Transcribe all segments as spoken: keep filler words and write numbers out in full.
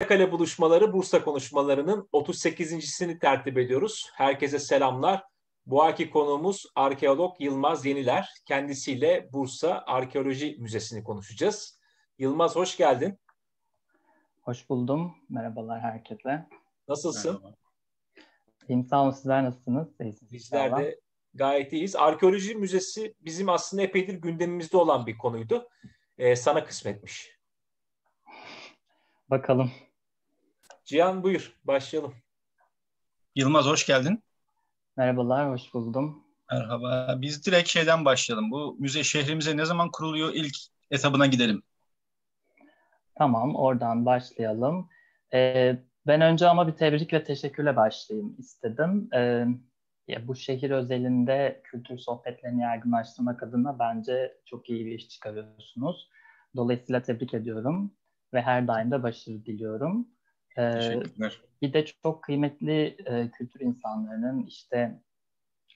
Merakale Buluşmaları Bursa konuşmalarının otuz sekizincisini tertip ediyoruz. Herkese selamlar. Bu ayki konuğumuz arkeolog Yılmaz Yeniler. Kendisiyle Bursa Arkeoloji Müzesi'ni konuşacağız. Yılmaz, hoş geldin. Hoş buldum. Merhabalar herkese. Nasılsın? Merhaba. İyiyim, sağ olun. Sizler nasılsınız? Bizler de gayet iyiyiz. Arkeoloji Müzesi bizim aslında epeydir gündemimizde olan bir konuydu. Ee, sana kısmetmiş. Bakalım. Cihan, buyur, başlayalım. Yılmaz, hoş geldin. Merhabalar, hoş buldum. Merhaba. Biz direkt şeyden başlayalım. Bu müze şehrimize ne zaman kuruluyor? İlk etabına gidelim. Tamam, oradan başlayalım. Ee, ben önce ama bir tebrik ve teşekkürle başlayayım istedim. Ee, ya bu şehir özelinde kültür sohbetlerini yaygınlaştırmak adına bence çok iyi bir iş çıkarıyorsunuz. Dolayısıyla tebrik ediyorum ve her daim de başarı diliyorum. Teşekkürler. Ee, bir de çok kıymetli e, kültür insanlarının işte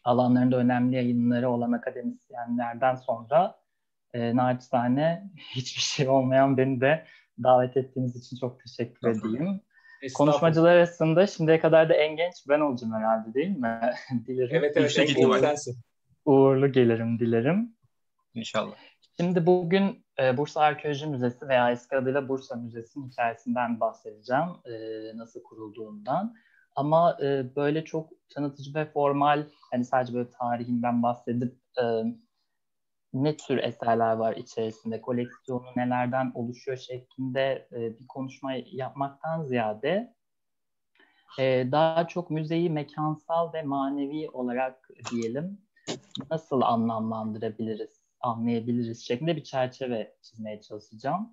alanlarında önemli yayınları olan akademisyenlerden sonra e, naçizane hiçbir şey olmayan beni de davet ettiğiniz için çok teşekkür edeyim. Konuşmacılar arasında şimdiye kadar da en genç ben olacağım herhalde, değil mi? Dilerim. Evet evet, en gençsin. Uğurlu gelirim dilerim. İnşallah. Şimdi bugün e, Bursa Arkeoloji Müzesi veya eski adıyla Bursa Müzesi'nin hikayesinden bahsedeceğim, e, nasıl kurulduğundan. Ama e, böyle çok tanıtıcı ve formal, hani sadece böyle tarihinden bahsedip e, ne tür eserler var içerisinde, koleksiyonu nelerden oluşuyor şeklinde e, bir konuşma yapmaktan ziyade e, daha çok müzeyi mekansal ve manevi olarak diyelim nasıl anlamlandırabiliriz, anlayabiliriz şeklinde bir çerçeve çizmeye çalışacağım.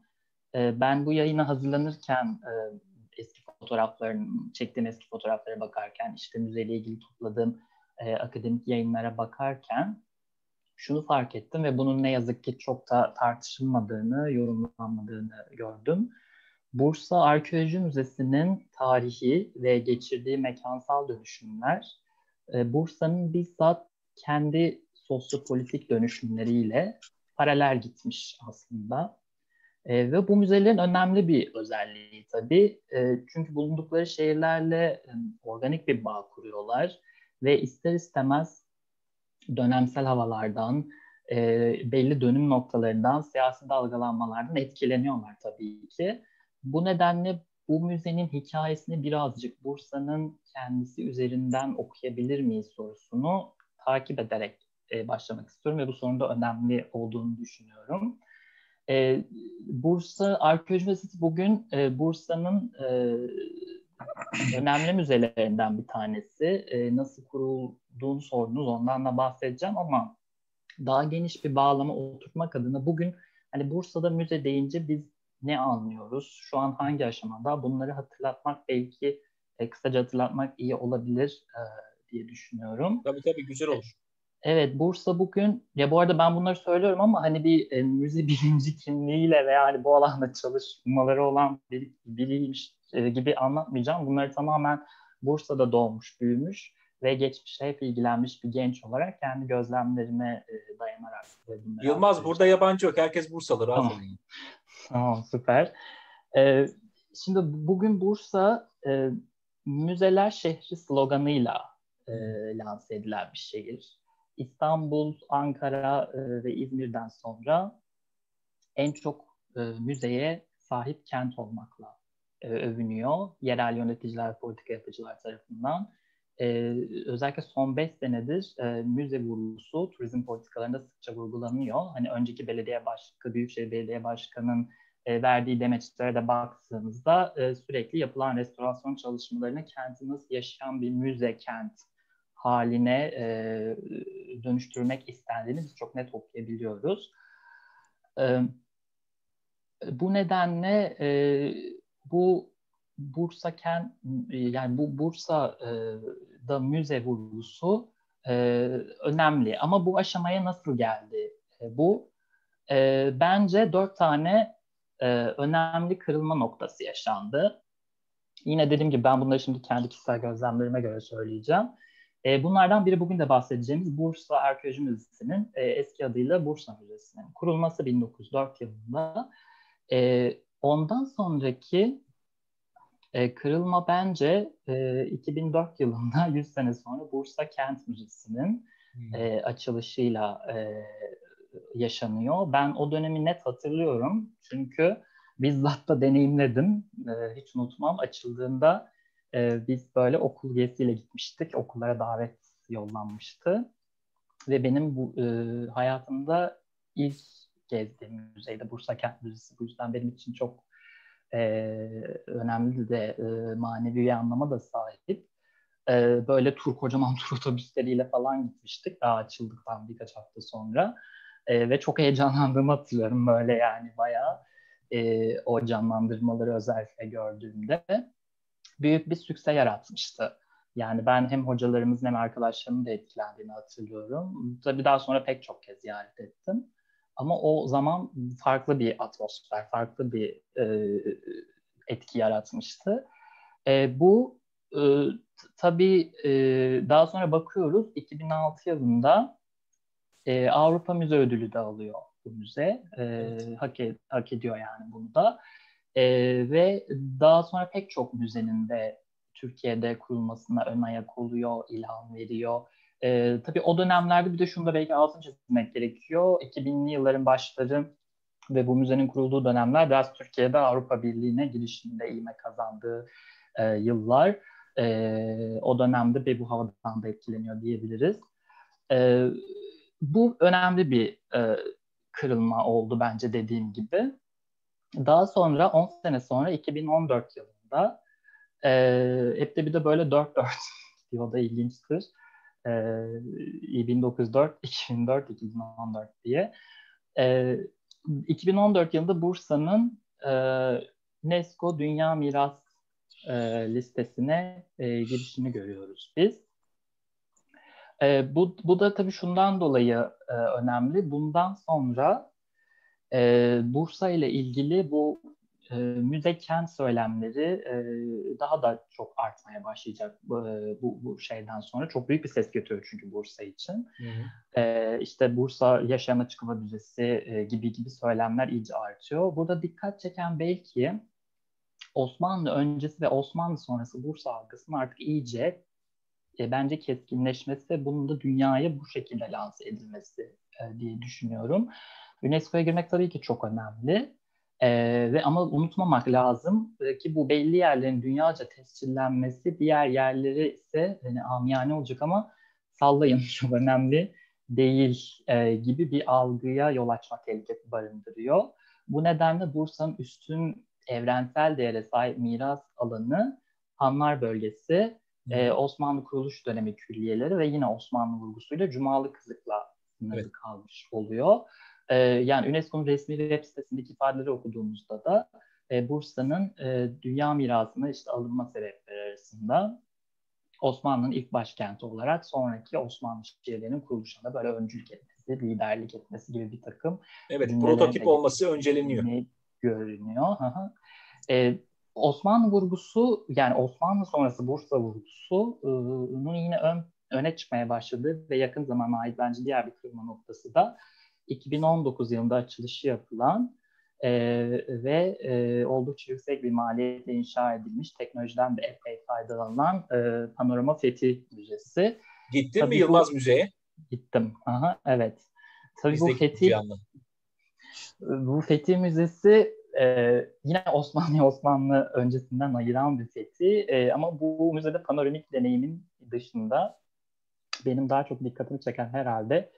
Ben bu yayına hazırlanırken eski fotoğrafların, çektiğim eski fotoğraflara bakarken, işte müzeyle ilgili topladığım akademik yayınlara bakarken şunu fark ettim ve bunun ne yazık ki çok da tartışılmadığını, yorumlanmadığını gördüm. Bursa Arkeoloji Müzesi'nin tarihi ve geçirdiği mekansal dönüşümler, Bursa'nın bizzat kendi sosyopolitik dönüşümleriyle paralel gitmiş aslında. E, ve bu müzelerin önemli bir özelliği tabii. E, çünkü bulundukları şehirlerle e, organik bir bağ kuruyorlar ve ister istemez dönemsel havalardan, e, belli dönüm noktalarından, siyasi dalgalanmalardan etkileniyorlar tabii ki. Bu nedenle bu müzenin hikayesini birazcık Bursa'nın kendisi üzerinden okuyabilir miyiz sorusunu takip ederek başlamak istiyorum ve bu sorunun da önemli olduğunu düşünüyorum. Ee, Bursa Arkeoloji Müzesi bugün e, Bursa'nın e, önemli müzelerinden bir tanesi. E, nasıl kurulduğunu sordunuz, ondan da bahsedeceğim ama daha geniş bir bağlama oturtmak adına bugün hani Bursa'da müze deyince biz ne anlıyoruz? Şu an hangi aşamada? Bunları hatırlatmak belki e, kısaca hatırlatmak iyi olabilir e, diye düşünüyorum. Tabii tabii, güzel olur. Evet, Bursa bugün, ya bu arada ben bunları söylüyorum ama hani bir e, müze bilimci kimliğiyle veya hani bu alanda çalışmaları olan bir, biriymiş e, gibi anlatmayacağım. Bunları tamamen Bursa'da doğmuş, büyümüş ve geçmişe hep ilgilenmiş bir genç olarak kendi gözlemlerime e, dayanarak. Yılmaz, burada yabancı yok. Herkes Bursalı. Tamam. Tamam, süper. E, şimdi bugün Bursa e, müzeler şehri sloganıyla e, lanse edilen bir şehir. İstanbul, Ankara ve İzmir'den sonra en çok müzeye sahip kent olmakla övünüyor. Yerel yöneticiler, politika yapıcılar tarafından. Özellikle son beş senedir müze vurgusu turizm politikalarında sıkça vurgulanıyor. Hani önceki belediye başkanı, Büyükşehir Belediye Başkanı'nın verdiği demeçlere de baktığımızda sürekli yapılan restorasyon çalışmalarına kenti nasıl yaşayan bir müze kent haline e, dönüştürmek istendiğini çok net okuyabiliyoruz. E, bu nedenle e, bu Bursa kent, yani bu Bursa'da e, müze vurgusu e, önemli. Ama bu aşamaya nasıl geldi? E, bu e, bence dört tane e, önemli kırılma noktası yaşandı. Yine dediğim gibi ben bunları şimdi kendi kişisel gözlemlerime göre söyleyeceğim. Bunlardan biri bugün de bahsedeceğimiz Bursa Arkeoloji Müzesi'nin eski adıyla Bursa Müzesi'nin kurulması bin dokuz yüz dört yılında. Ondan sonraki E, kırılma bence e, iki bin dört yılında yüz sene sonra Bursa Kent Müzesi'nin hmm. e, açılışıyla e, yaşanıyor. Ben o dönemi net hatırlıyorum. Çünkü bizzat da deneyimledim. E, hiç unutmam. Açıldığında e, biz böyle okul gezisiyle gitmiştik. Okullara davet yollanmıştı. Ve benim bu e, hayatımda ilk gezdiğim müzeydi Bursa Kent Müzesi. Bu yüzden benim için çok Ee, önemli de e, manevi bir anlama da sahip. Ee, böyle tur kocaman tur otobüsleriyle falan gitmiştik. Daha açıldıktan birkaç hafta sonra. Ee, ve çok heyecanlandığımı hatırlıyorum böyle yani bayağı. E, o canlandırmaları özellikle gördüğümde büyük bir sükse yaratmıştı. Yani ben hem hocalarımızın hem arkadaşlarımın da etkilendiğini hatırlıyorum. Tabii daha sonra pek çok kez ziyaret ettim. Ama o zaman farklı bir atmosfer, farklı bir e, etki yaratmıştı. E, bu e, tabii e, daha sonra bakıyoruz iki bin altı yılında e, Avrupa Müze Ödülü de alıyor bu müze. E, evet. hak, ed- hak ediyor yani bunu da. E, ve daha sonra pek çok müzenin de Türkiye'de kurulmasına ön ayak oluyor, ilham veriyor. Ee, tabii o dönemlerde bir de şunu da belki altını çizmek gerekiyor. iki binli yılların başları ve bu müzenin kurulduğu dönemler biraz Türkiye'de Avrupa Birliği'ne girişinde ivme kazandığı e, yıllar. E, o dönemde ve bu havadan da etkileniyor diyebiliriz. E, bu önemli bir e, kırılma oldu bence dediğim gibi. Daha sonra on sene sonra iki bin on dört yılında e, hep de bir de böyle dört dört diyor da ilginçtir. bin dokuz yüz dört, iki bin dört, iki bin on dört diye. iki bin on dört yılında Bursa'nın UNESCO Dünya Miras listesine girişini görüyoruz biz. Bu, bu da tabii şundan dolayı önemli. Bundan sonra Bursa ile ilgili bu müze kent söylemleri daha da çok artmaya başlayacak bu, bu şeyden sonra. Çok büyük bir ses getiriyor çünkü Bursa için. Hı hı. İşte Bursa Yaşam Açıklama Müzesi gibi gibi söylemler iyice artıyor. Burada dikkat çeken belki Osmanlı öncesi ve Osmanlı sonrası Bursa algısının artık iyice bence keskinleşmesi ve bunun da dünyaya bu şekilde lanse edilmesi diye düşünüyorum. UNESCO'ya girmek tabii ki çok önemli. Ee, ve ama unutmamak lazım ki bu belli yerlerin dünyaca tescillenmesi, diğer yerleri ise yani amiyane olacak ama sallayın çok önemli değil e, gibi bir algıya yol açma tehlikesi barındırıyor. Bu nedenle Bursa'nın üstün evrensel değere sahip miras alanı Hanlar Bölgesi, e, Osmanlı kuruluş dönemi külliyeleri ve yine Osmanlı vurgusuyla Cumalı Kızık'la sınırlı evet. kalmış oluyor. Yani UNESCO'nun resmi web sitesindeki ifadeleri okuduğumuzda da Bursa'nın dünya mirasına işte alınma sebepleri arasında Osmanlı'nın ilk başkenti olarak sonraki Osmanlı şehirlerinin kuruluşunda böyle öncülük etmesi, liderlik etmesi gibi bir takım. Evet, prototip olması önceleniyor. Görünüyor. Osmanlı vurgusu yani Osmanlı sonrası Bursa vurgusunun yine ön, öne çıkmaya başladığı ve yakın zamana ait bence diğer bir kırılma noktası da iki bin on dokuz yılında açılışı yapılan e, ve e, oldukça yüksek bir maliyetle inşa edilmiş, teknolojiden de epey faydalanan e, Panorama Fethi Müzesi. Gittin Tabii mi Yılmaz bu, Müze'ye? Gittim, aha, evet. Tabii Biz bu Fethi, bu Fethi Müzesi e, yine Osmanlı Osmanlı öncesinden ayıran bir fethi e, ama bu müzede panoramik deneyimin dışında benim daha çok dikkatimi çeken herhalde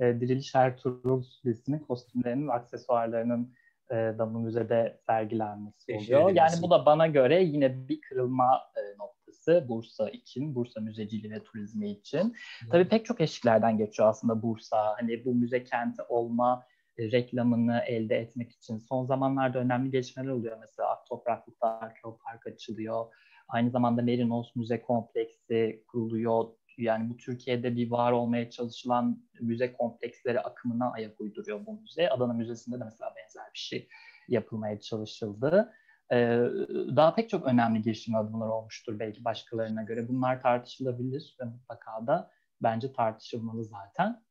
E, Diriliş Ertuğrul dizisinin kostümlerinin, aksesuarlarının e, da bu müzede sergilenmesi oluyor. Yani bu da bana göre yine bir kırılma e, noktası Bursa için, Bursa müzeciliği ve turizmi için. Hmm. Tabii pek çok eşiklerden geçiyor aslında Bursa. Hani bu müze kenti olma e, reklamını elde etmek için son zamanlarda önemli gelişmeler oluyor. Mesela Aktopraklık'ta Arkeol Park açılıyor. Aynı zamanda Merinos Müze Kompleksi kuruluyor. Yani bu Türkiye'de bir var olmaya çalışılan müze kompleksleri akımına ayak uyduruyor bu müze. Adana Müzesi'nde de mesela benzer bir şey yapılmaya çalışıldı. Ee, daha pek çok önemli girişim adımları olmuştur belki başkalarına göre. Bunlar tartışılabilir ve mutlaka da bence tartışılmalı zaten.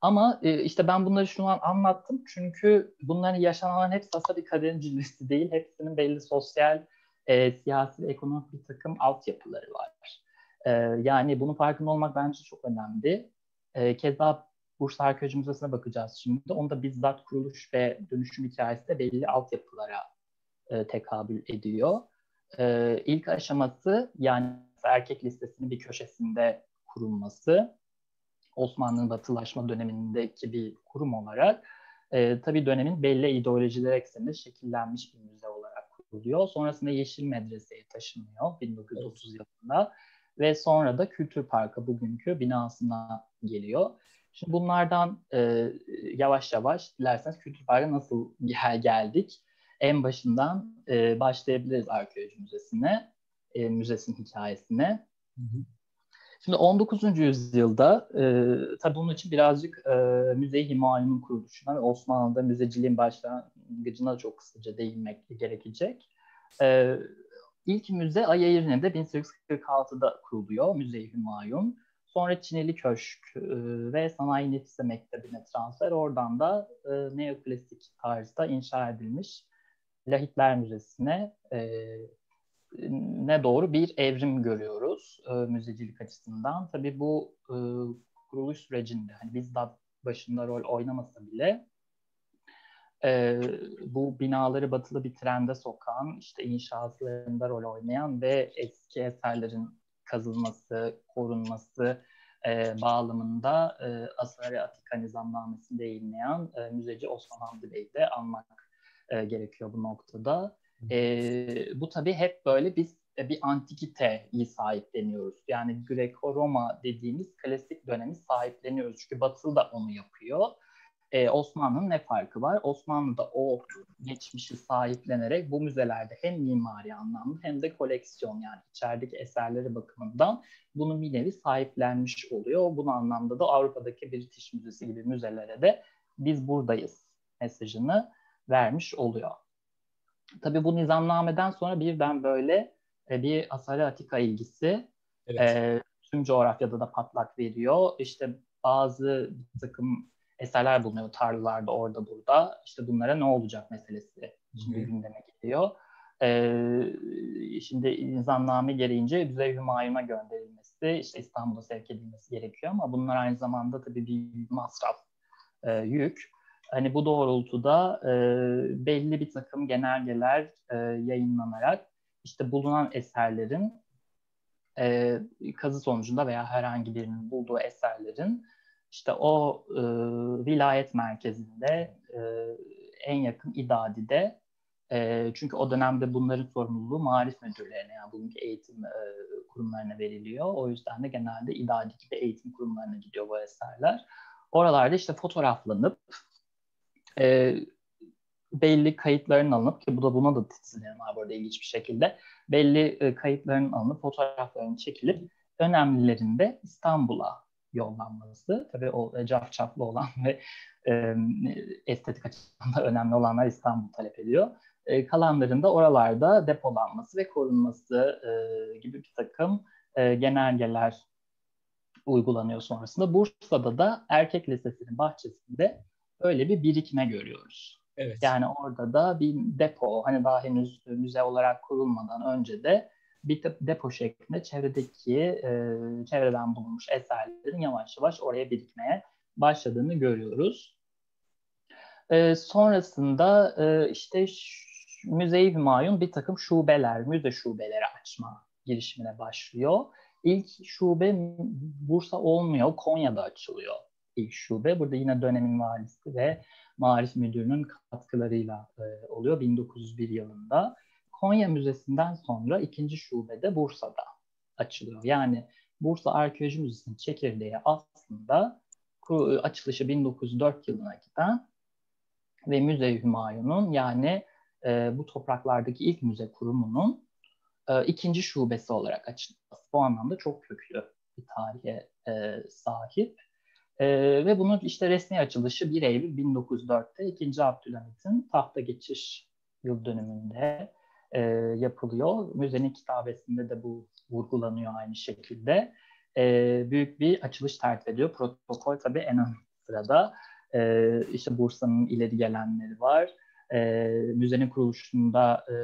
Ama e, işte ben bunları şu an anlattım. Çünkü bunların yaşanan hepsi aslında bir kaderin cilvesi değil. Hepsinin belli sosyal e, siyasi ve ekonomik bir takım altyapıları var. E, yani bunun farkında olmak bence çok önemli. E, keza Bursa Arkeoloji Müzesi'ne bakacağız şimdi. Onda bizzat kuruluş ve dönüşüm hikayesi de belli altyapılara e, tekabül ediyor. E, ilk aşaması yani erkek listesinin bir köşesinde kurulması. Osmanlı'nın batılaşma dönemindeki bir kurum olarak e, tabii dönemin belli ideolojiler ekseninde şekillenmiş bir müze olarak kuruluyor. Sonrasında Yeşil Medrese'ye taşınıyor bin dokuz yüz otuz yılında ve sonra da Kültür Park'a bugünkü binasına geliyor. Şimdi bunlardan e, yavaş yavaş dilerseniz Kültür Park'a nasıl geldik? En başından e, başlayabiliriz arkeoloji müzesine, e, müzesinin hikayesine. Hı hı. Şimdi on dokuzuncu yüzyılda e, tabii bunun için birazcık e, Müze-i Hümayun'un kuruluşuna ve Osmanlı'da müzeciliğin başlangıcına çok kısaca değinmek gerekecek. E, ilk müze Ayairne'de bin sekiz yüz kırk altıda kuruluyor Müze-i Hümayun. Sonra Çinili Köşk e, ve Sanayi Nefise Mektebi'ne transfer. Oradan da e, neoklasik tarzda inşa edilmiş Lahitler Müzesi'ne e, ne doğru bir evrim görüyoruz e, müzecilik açısından. Tabii bu e, kuruluş sürecinde hani bizzat başında rol oynamasa bile e, bu binaları batılı bir trende sokan, işte inşaatlarında rol oynayan ve eski eserlerin kazılması, korunması e, bağlamında e, Asari Atika nizamnamesinde yayınlayan e, müzeci Osman Hamdi Bey'i de anmak e, gerekiyor bu noktada. E, bu tabii hep böyle biz bir antikiteyi sahipleniyoruz. Yani Greko-Roma dediğimiz klasik dönemi sahipleniyoruz. Çünkü Batı da onu yapıyor. E, Osmanlı'nın ne farkı var? Osmanlı'da o geçmişi sahiplenerek bu müzelerde hem mimari anlamda hem de koleksiyon yani içerideki eserleri bakımından bunu bir nevi sahiplenmiş oluyor. Bunun anlamda da Avrupa'daki British Müzesi gibi müzelere de biz buradayız mesajını vermiş oluyor. Tabii bu nizamnameden sonra birden böyle bir Asari Atika ilgisi evet. e, tüm coğrafyada da patlak veriyor. İşte bazı bir takım eserler bulunuyor tarlalarda orada burada. İşte bunlara ne olacak meselesi şimdi gündeme geliyor. E, şimdi nizamname gereğince Müze-i Hümayun'a gönderilmesi, işte İstanbul'a sevk edilmesi gerekiyor ama bunlar aynı zamanda tabii bir masraf, e, yük. Hani bu doğrultuda e, belli bir takım genelgeler e, yayınlanarak işte bulunan eserlerin e, kazı sonucunda veya herhangi birinin bulduğu eserlerin işte o e, vilayet merkezinde e, en yakın İdadi'de e, çünkü o dönemde bunların sorumluluğu marif müdürlerine yani bugünkü eğitim e, kurumlarına veriliyor. O yüzden de genelde İdadi gibi eğitim kurumlarına gidiyor bu eserler. Oralarda işte fotoğraflanıp E, belli kayıtların alınıp ki bu da buna da titizlerim var bu arada ilginç bir şekilde belli e, kayıtların alınıp fotoğrafların çekilip önemlilerinde İstanbul'a yollanması tabii o e, cafcaflı olan ve e, estetik açıdan da önemli olanlar İstanbul talep ediyor. E, kalanlarında oralarda depolanması ve korunması e, gibi bir takım e, genelgeler uygulanıyor sonrasında. Bursa'da da erkek lisesinin bahçesinde öyle bir birikme görüyoruz. Evet. Yani orada da bir depo, hani daha henüz müze olarak kurulmadan önce de bir depo şeklinde çevredeki, e, çevreden bulunmuş eserlerin yavaş yavaş oraya birikmeye başladığını görüyoruz. E, sonrasında e, işte Müze-i Hümayun bir takım şubeler, müze şubeleri açma girişimine başlıyor. İlk şube Bursa olmuyor, Konya'da açılıyor. İlk şube. Burada yine dönemin valisi ve maarif müdürünün katkılarıyla e, oluyor bin dokuz yüz bir yılında. Konya Müzesi'nden sonra ikinci şube de Bursa'da açılıyor. Yani Bursa Arkeoloji Müzesi'nin çekirdeği aslında açılışı bin dokuz yüz dört yılına giden ve Müze-i Hümayun'un yani e, bu topraklardaki ilk müze kurumunun e, ikinci şubesi olarak açılması. Bu anlamda çok köklü bir tarihe e, sahip. Ee, ve bunun işte resmi açılışı bir Eylül bin dokuz yüz dörtte ikinci Abdülhamit'in tahta geçiş yıl dönümünde e, yapılıyor. Müzenin kitabesinde de bu vurgulanıyor aynı şekilde. E, büyük bir açılış tertip ediyor. Protokol tabii en ön sırada. E, işte Bursa'nın ileri gelenleri var. e, müzenin kuruluşunda e,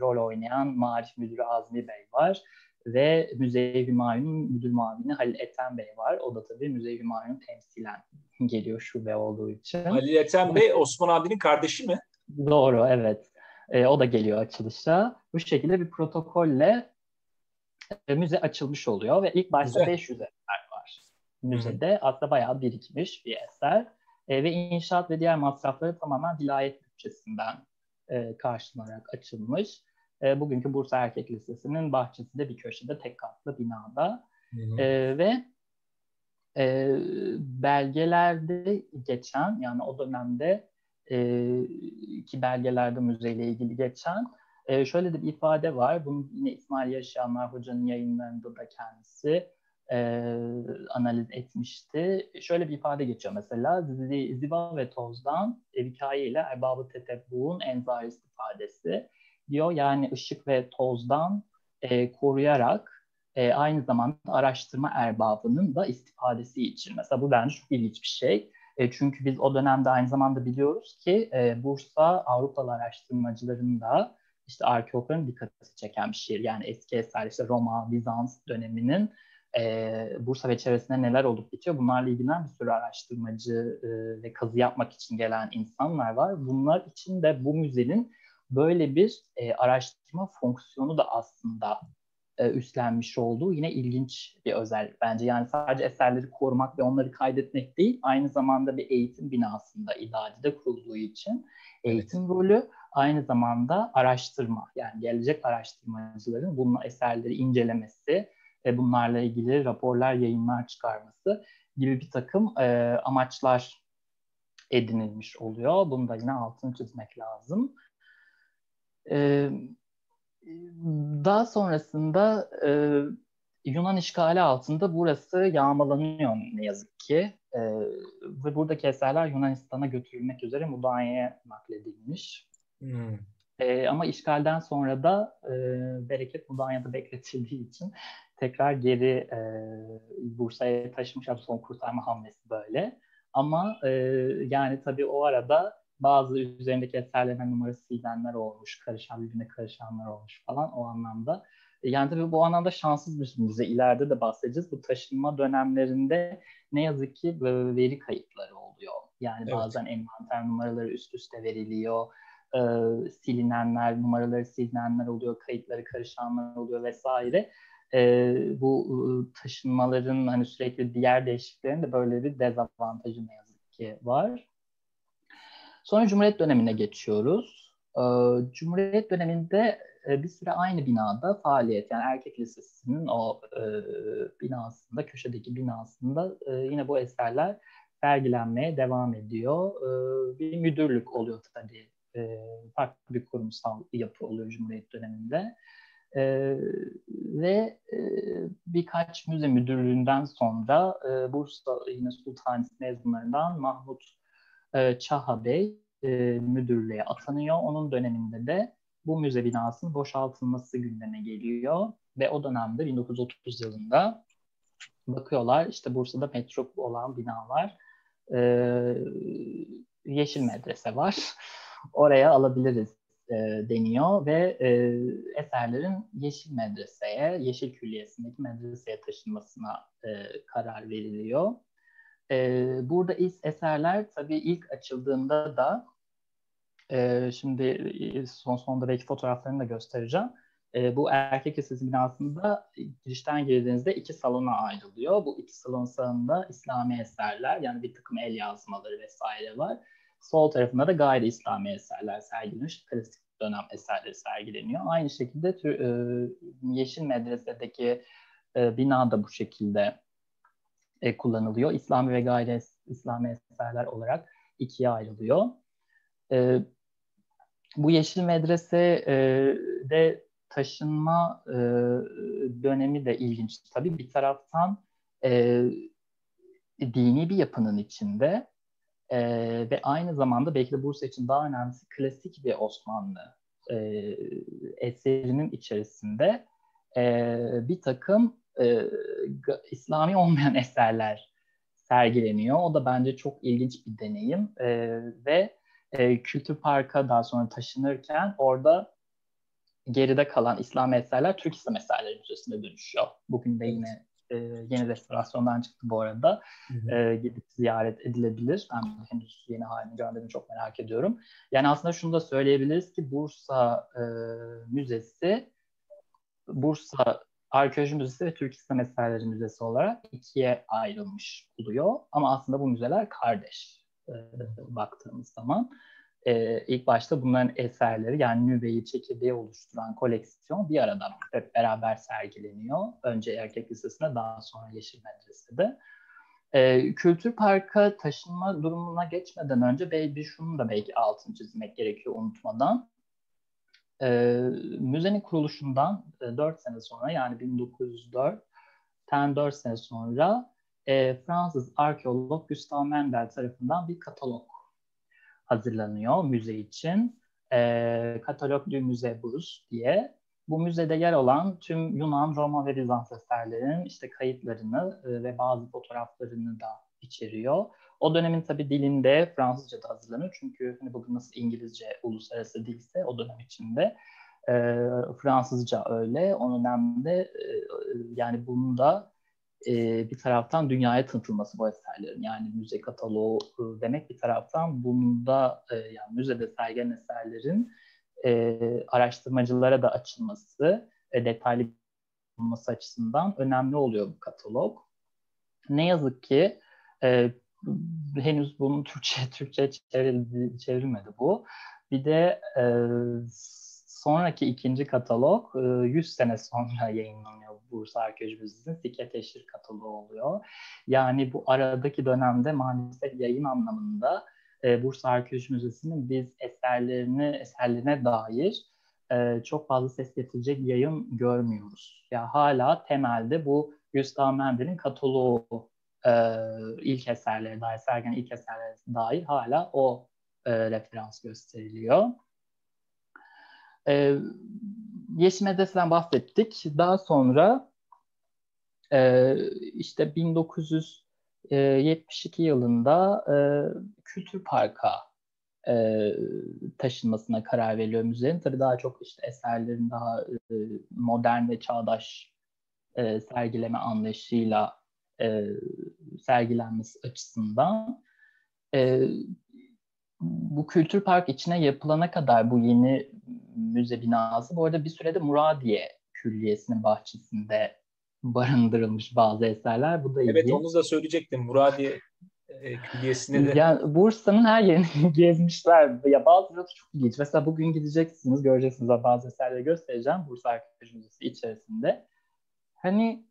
rol oynayan Maarif Müdürü Azmi Bey var ve Müze-i Hümayun'un müdür muavini Halil Edhem Bey var. O da tabii Müze-i Hümayun'u temsilen geliyor şube olduğu için. Halil Edhem Bey Osman abinin kardeşi mi? Doğru, evet. E, o da geliyor açılışa. Bu şekilde bir protokolle e, müze açılmış oluyor ve ilk başta evet. beş yüz eser var müzede. Hı-hı. Aslında bayağı birikmiş bir eser. E, ve inşaat ve diğer masrafları tamamen vilayet bütçesinden e, karşılanarak açılmış. E, bugünkü Bursa Erkek Lisesi'nin bahçesinde bir köşede tek katlı binada. E, ve e, belgelerde geçen, yani o dönemde e, ki belgelerde müzeyle ilgili geçen e, şöyle de bir ifade var. Bunu yine İsmail Yaşayanlar Hoca'nın yayınlarında da kendisi E, analiz etmişti. Şöyle bir ifade geçiyor mesela. Ziva ve tozdan hikaye ile erbabı tetebbuğun enzarist ifadesi diyor. Yani ışık ve tozdan e, koruyarak e, aynı zamanda araştırma erbabının da istifadesi için. Mesela bu bence çok ilginç bir şey. E, çünkü biz o dönemde aynı zamanda biliyoruz ki e, Bursa Avrupalı araştırmacıların da işte arkeologların dikkatini çeken bir şehir. Yani eski eser işte Roma, Bizans döneminin Bursa ve çevresinde neler olup bitiyor. Bunlarla ilgilenen bir sürü araştırmacı ve kazı yapmak için gelen insanlar var. Bunlar için de bu müzenin böyle bir araştırma fonksiyonu da aslında üstlenmiş olduğu yine ilginç bir özellik bence. Yani sadece eserleri korumak ve onları kaydetmek değil, aynı zamanda bir eğitim binasında İdadi'de kurulduğu için eğitim evet. rolü aynı zamanda araştırma. Yani gelecek araştırmacıların bunun eserleri incelemesi, bunlarla ilgili raporlar, yayınlar çıkarması gibi bir takım e, amaçlar edinilmiş oluyor. Bunu da yine altını çizmek lazım. E, daha sonrasında e, Yunan işgali altında burası yağmalanıyor ne yazık ki. E, ve buradaki eserler Yunanistan'a götürülmek üzere Mudanya'ya nakledilmiş. Hmm. E, ama işgalden sonra da e, bereket Mudanya'da bekletildiği için tekrar geri e, Bursa'ya taşımışlar. Son kurtarma hamlesi böyle. Ama e, yani tabii o arada bazı üzerindeki eserlerine numarası silinenler olmuş, karışan birbirine karışanlar olmuş falan o anlamda. Yani tabii bu anlamda şanssız bir müze. İleride de bahsedeceğiz. Bu taşınma dönemlerinde ne yazık ki veri kayıpları oluyor. Yani evet. bazen envanter numaraları üst üste veriliyor. E, silinenler, numaraları silinenler oluyor. Kayıtları karışanlar oluyor vesaire. E, bu taşınmaların hani sürekli diğer değişikliklerin de böyle bir dezavantajı ne yazık ki var. Sonra Cumhuriyet dönemine geçiyoruz. E, Cumhuriyet döneminde e, bir süre aynı binada faaliyet, yani Erkek Lisesi'nin o e, binasında, köşedeki binasında e, yine bu eserler sergilenmeye devam ediyor. E, bir müdürlük oluyor tabii. E, farklı bir kurumsal yapı oluyor Cumhuriyet döneminde. Ee, ve e, birkaç müze müdürlüğünden sonra e, Bursa yine Sultanisi mezunlarından Mahmut e, Çaha Bey e, müdürlüğe atanıyor. Onun döneminde de bu müze binasının boşaltılması gündeme geliyor ve o dönemde bin dokuz yüz otuz yılında bakıyorlar işte Bursa'da metrop olan binalar, e, Yeşil Medrese var, oraya alabiliriz deniyor ve e, eserlerin Yeşil Medrese'ye, Yeşil Külliyesi'ndeki medreseye taşınmasına e, karar veriliyor. E, burada eserler tabii ilk açıldığında da e, şimdi son sonunda belki fotoğraflarını da göstereceğim. E, bu Erkek Lisesi binasında girişten girdiğinizde iki salona ayrılıyor. Bu iki salon sağında İslami eserler, yani bir takım el yazmaları vesaire var. Sol tarafında da gayri İslami eserler sergilenmiş, klasik dönem eserleri sergileniyor. Aynı şekilde tür, e, Yeşil Medrese'deki e, bina da bu şekilde e, kullanılıyor. İslami ve gayri İslami eserler olarak ikiye ayrılıyor. E, bu Yeşil Medrese'de e, taşınma e, dönemi de ilginç. Tabii bir taraftan e, dini bir yapının içinde, Ee, ve aynı zamanda belki de Bursa için daha önemlisi klasik bir Osmanlı e, eserinin içerisinde e, bir takım e, İslami olmayan eserler sergileniyor. O da bence çok ilginç bir deneyim e, ve e, Kültür Park'a daha sonra taşınırken orada geride kalan İslami eserler Türk İslam Eserleri Müzesi'ne dönüşüyor. Bugün de yine e, yeni restorasyondan çıktı bu arada. E, gidip ziyaret edilebilir. Ben henüz yeni halini görmediğimi çok merak ediyorum. Yani aslında şunu da söyleyebiliriz ki Bursa e, Müzesi, Bursa Arkeoloji Müzesi ve Türk İslam Eserleri Müzesi olarak ikiye ayrılmış oluyor. Ama aslında bu müzeler kardeş e, baktığımız zaman. Ee, ilk başta bunların eserleri, yani nüveyi, çekirdeği oluşturan koleksiyon bir arada hep beraber sergileniyor. Önce Erkek Lisesi'nde, daha sonra Yeşil Medrese'de. Ee, Kültür Park'a taşınma durumuna geçmeden önce bir şunu da belki altını çizmek gerekiyor unutmadan. Ee, müzenin kuruluşundan dört sene sonra, yani bin dokuz yüz dörtten dört sene sonra e, Fransız arkeolog Gustave Mendel tarafından bir katalog hazırlanıyor müze için. E, Katalog du Musées diye. Bu müzede yer alan tüm Yunan, Roma ve Bizans eserlerinin işte kayıtlarını e, ve bazı fotoğraflarını da içeriyor. O dönemin tabii dilinde Fransızca da hazırlanıyor. Çünkü hani bugün nasıl İngilizce uluslararası dilse, o dönem içinde e, Fransızca öyle. O dönemde e, yani bunun da Ee, bir taraftan dünyaya tanıtılması bu eserlerin, yani müze kataloğu demek bir taraftan, bunda e, yani müzede sergilenen eserlerin e, araştırmacılara da açılması, e, detaylı olması açısından önemli oluyor bu katalog. Ne yazık ki e, henüz bunun Türkçe Türkçe çevrildi, çevrilmedi bu. Bir de e, sonraki ikinci katalog yüz sene sonra yayınlanıyor. Bursa Arkeoloji Müzesi'nin Sike Teşhir kataloğu oluyor. Yani bu aradaki dönemde maalesef yayın anlamında Bursa Arkeoloji Müzesi'nin biz eserlerini, eserlerine dair çok fazla ses getirecek yayın görmüyoruz. Ya yani hala temelde bu Gustave Mendel'in kataloğu, ilk eserlere dair, sergen ilk eserlere dair hala o referans gösteriliyor. Ee, Yeşil Medrese'den bahsettik. Daha sonra e, işte bin dokuz yüz yetmiş iki yılında e, Kültür Park'a e, taşınmasına karar veriliyor müzenin. Tabii daha çok işte eserlerin daha e, modern ve çağdaş e, sergileme anlayışıyla e, sergilenmesi açısından. E, Bu Kültür Park içine yapılana kadar bu yeni müze binası bu arada bir sürede Muradiye Külliyesi'nin bahçesinde barındırılmış bazı eserler. Bu da evet, ilginç. Onu da söyleyecektim. Muradiye e, Külliyesi'ne de. Yani Bursa'nın her yerini gezmişler. Ya bazıları çok ilginç. Mesela bugün gideceksiniz, göreceksiniz. Bazı eserleri göstereceğim Bursa Arkeoloji Müzesi içerisinde. Hani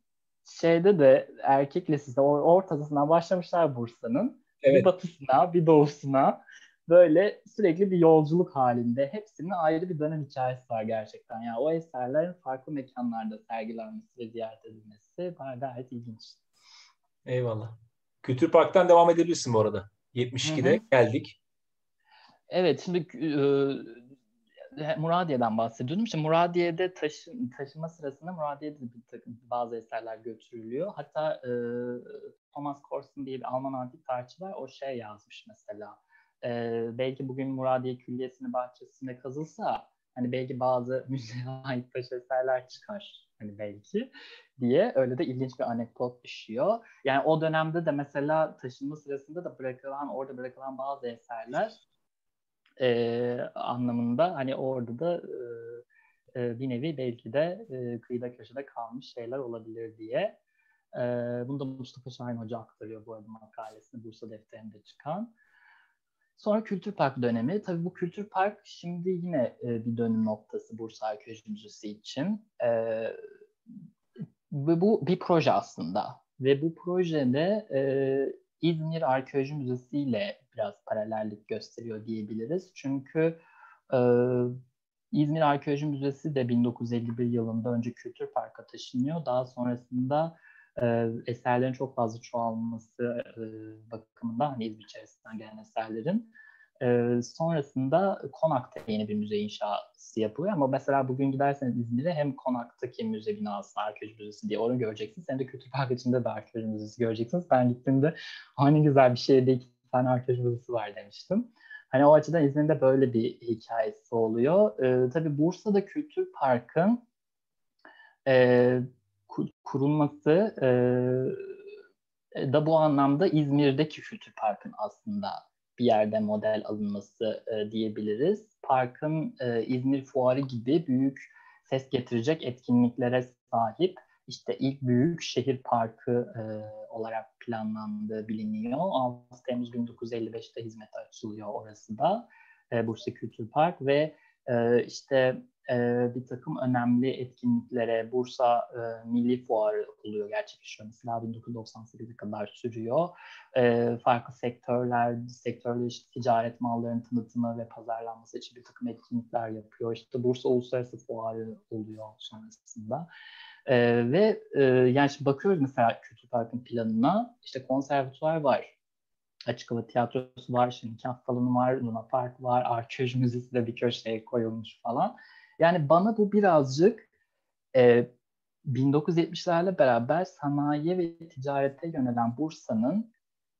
şeyde de Erkek Lisesi or- ortasından başlamışlar Bursa'nın. Evet. Bir batısına, bir doğusuna. Böyle sürekli bir yolculuk halinde. Hepsinin ayrı bir dönem hikayesi var gerçekten. Yani o eserlerin farklı mekanlarda sergilenmesi ve ziyaret edilmesi gayet ilginç. Eyvallah. Kültür Park'tan devam edebilirsin bu arada. yetmiş ikide Hı-hı. geldik. Evet, şimdi e, Muradiye'den bahsediyordum. İşte Muradiye'de taşın, taşıma sırasında Muradiye'de bazı eserler götürülüyor. Hatta e, Thomas Korsun diye bir Alman antik tarihçi var. O şey yazmış mesela. Ee, belki bugün Muradiye Külliyesi'nin bahçesinde kazılsa hani belki bazı müzeye ait taş eserler çıkar hani belki diye, öyle de ilginç bir anekdot düşüyor. Yani o dönemde de mesela taşınma sırasında da bırakılan, orada bırakılan bazı eserler e, anlamında hani orada da e, bir nevi belki de e, kıyıda köşede kalmış şeyler olabilir diye. E, bunu da Mustafa Şahin Hoca aktarıyor bu arada makalesinde, Bursa defterinde çıkan. Sonra Kültür Park dönemi. Tabii bu Kültür Park şimdi yine e, bir dönüm noktası Bursa Arkeoloji Müzesi için. E, ve bu bir proje aslında. Ve bu projede e, İzmir Arkeoloji Müzesi ile biraz paralellik gösteriyor diyebiliriz. Çünkü e, İzmir Arkeoloji Müzesi de bin dokuz yüz elli bir yılında önce Kültür Park'a taşınıyor. Daha sonrasında E, eserlerin çok fazla çoğalması e, bakımından, hani İzmir içerisinden gelen eserlerin e, sonrasında Konak'ta yeni bir müze inşası yapılıyor. Ama mesela bugün giderseniz İzmir'e hem Konak'taki müze binası, arkeoloji müzesi diye onu göreceksiniz. Hem de Kültür Park içinde de arkeoloji müzesi göreceksiniz. Ben gittiğimde hani güzel bir şehirde iki tane arkeoloji müzesi var demiştim. Hani o açıdan İzmir'in de böyle bir hikayesi oluyor. Ee, tabii Bursa'da Kültür Park'ın e, kurulması e, da bu anlamda İzmir'deki Kültür Park'ın aslında bir yerde model alınması e, diyebiliriz. Parkın e, İzmir Fuarı gibi büyük ses getirecek etkinliklere sahip, işte ilk büyük şehir parkı e, olarak planlandığı biliniyor. altı Temmuz bin dokuz yüz elli beş'te hizmete açılıyor orası da, e, Bursa Kültür Park ve e, işte e, bir takım önemli etkinliklere, Bursa e, Milli Fuarı oluyor, gerçekleşiyor. Mesela bin dokuz yüz doksan sekiz'e kadar sürüyor. E, farklı sektörler, sektörler işte ticaret mallarının tanıtımı ve pazarlanması için bir takım etkinlikler yapıyor. İşte Bursa Uluslararası Fuarı oluyor sonrasında. Ee, ve e, yani şimdi bakıyoruz mesela Kültür Park'ın planına, işte konservatuvar var, açık hava tiyatrosu var, şimdi kent salonu var, Luna Park var, arkeoloji müzesi de bir köşeye koyulmuş falan. Yani bana bu birazcık e, bin dokuz yüz yetmiş'lerle beraber sanayi ve ticarete yönelen Bursa'nın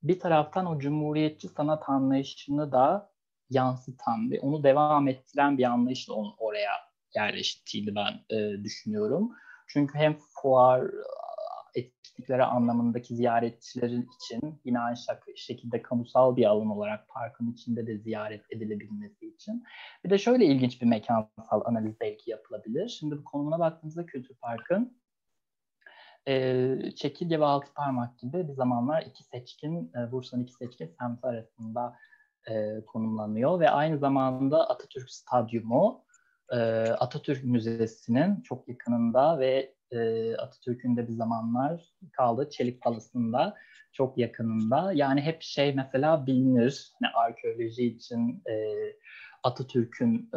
bir taraftan o cumhuriyetçi sanat anlayışını da yansıtan ve onu devam ettiren bir anlayışla onun oraya yerleştiğini ben e, düşünüyorum. Çünkü hem fuar etkinlikleri anlamındaki ziyaretçilerin için yine aynı şekilde kamusal bir alan olarak parkın içinde de ziyaret edilebilmesi için. Bir de şöyle ilginç bir mekansal analiz belki yapılabilir. Şimdi bu konumuna baktığımızda Kültür Park'ın e, çekirge ve altı parmak gibi bir zamanlar iki seçkin, e, Bursa'nın iki seçkin semti arasında e, konumlanıyor ve aynı zamanda Atatürk Stadyumu, Atatürk Müzesi'nin çok yakınında ve Atatürk'ün de bir zamanlar kaldığı Çelik Palası'nda çok yakınında. Yani hep şey mesela bilinir, yani arkeoloji için Atatürk'ün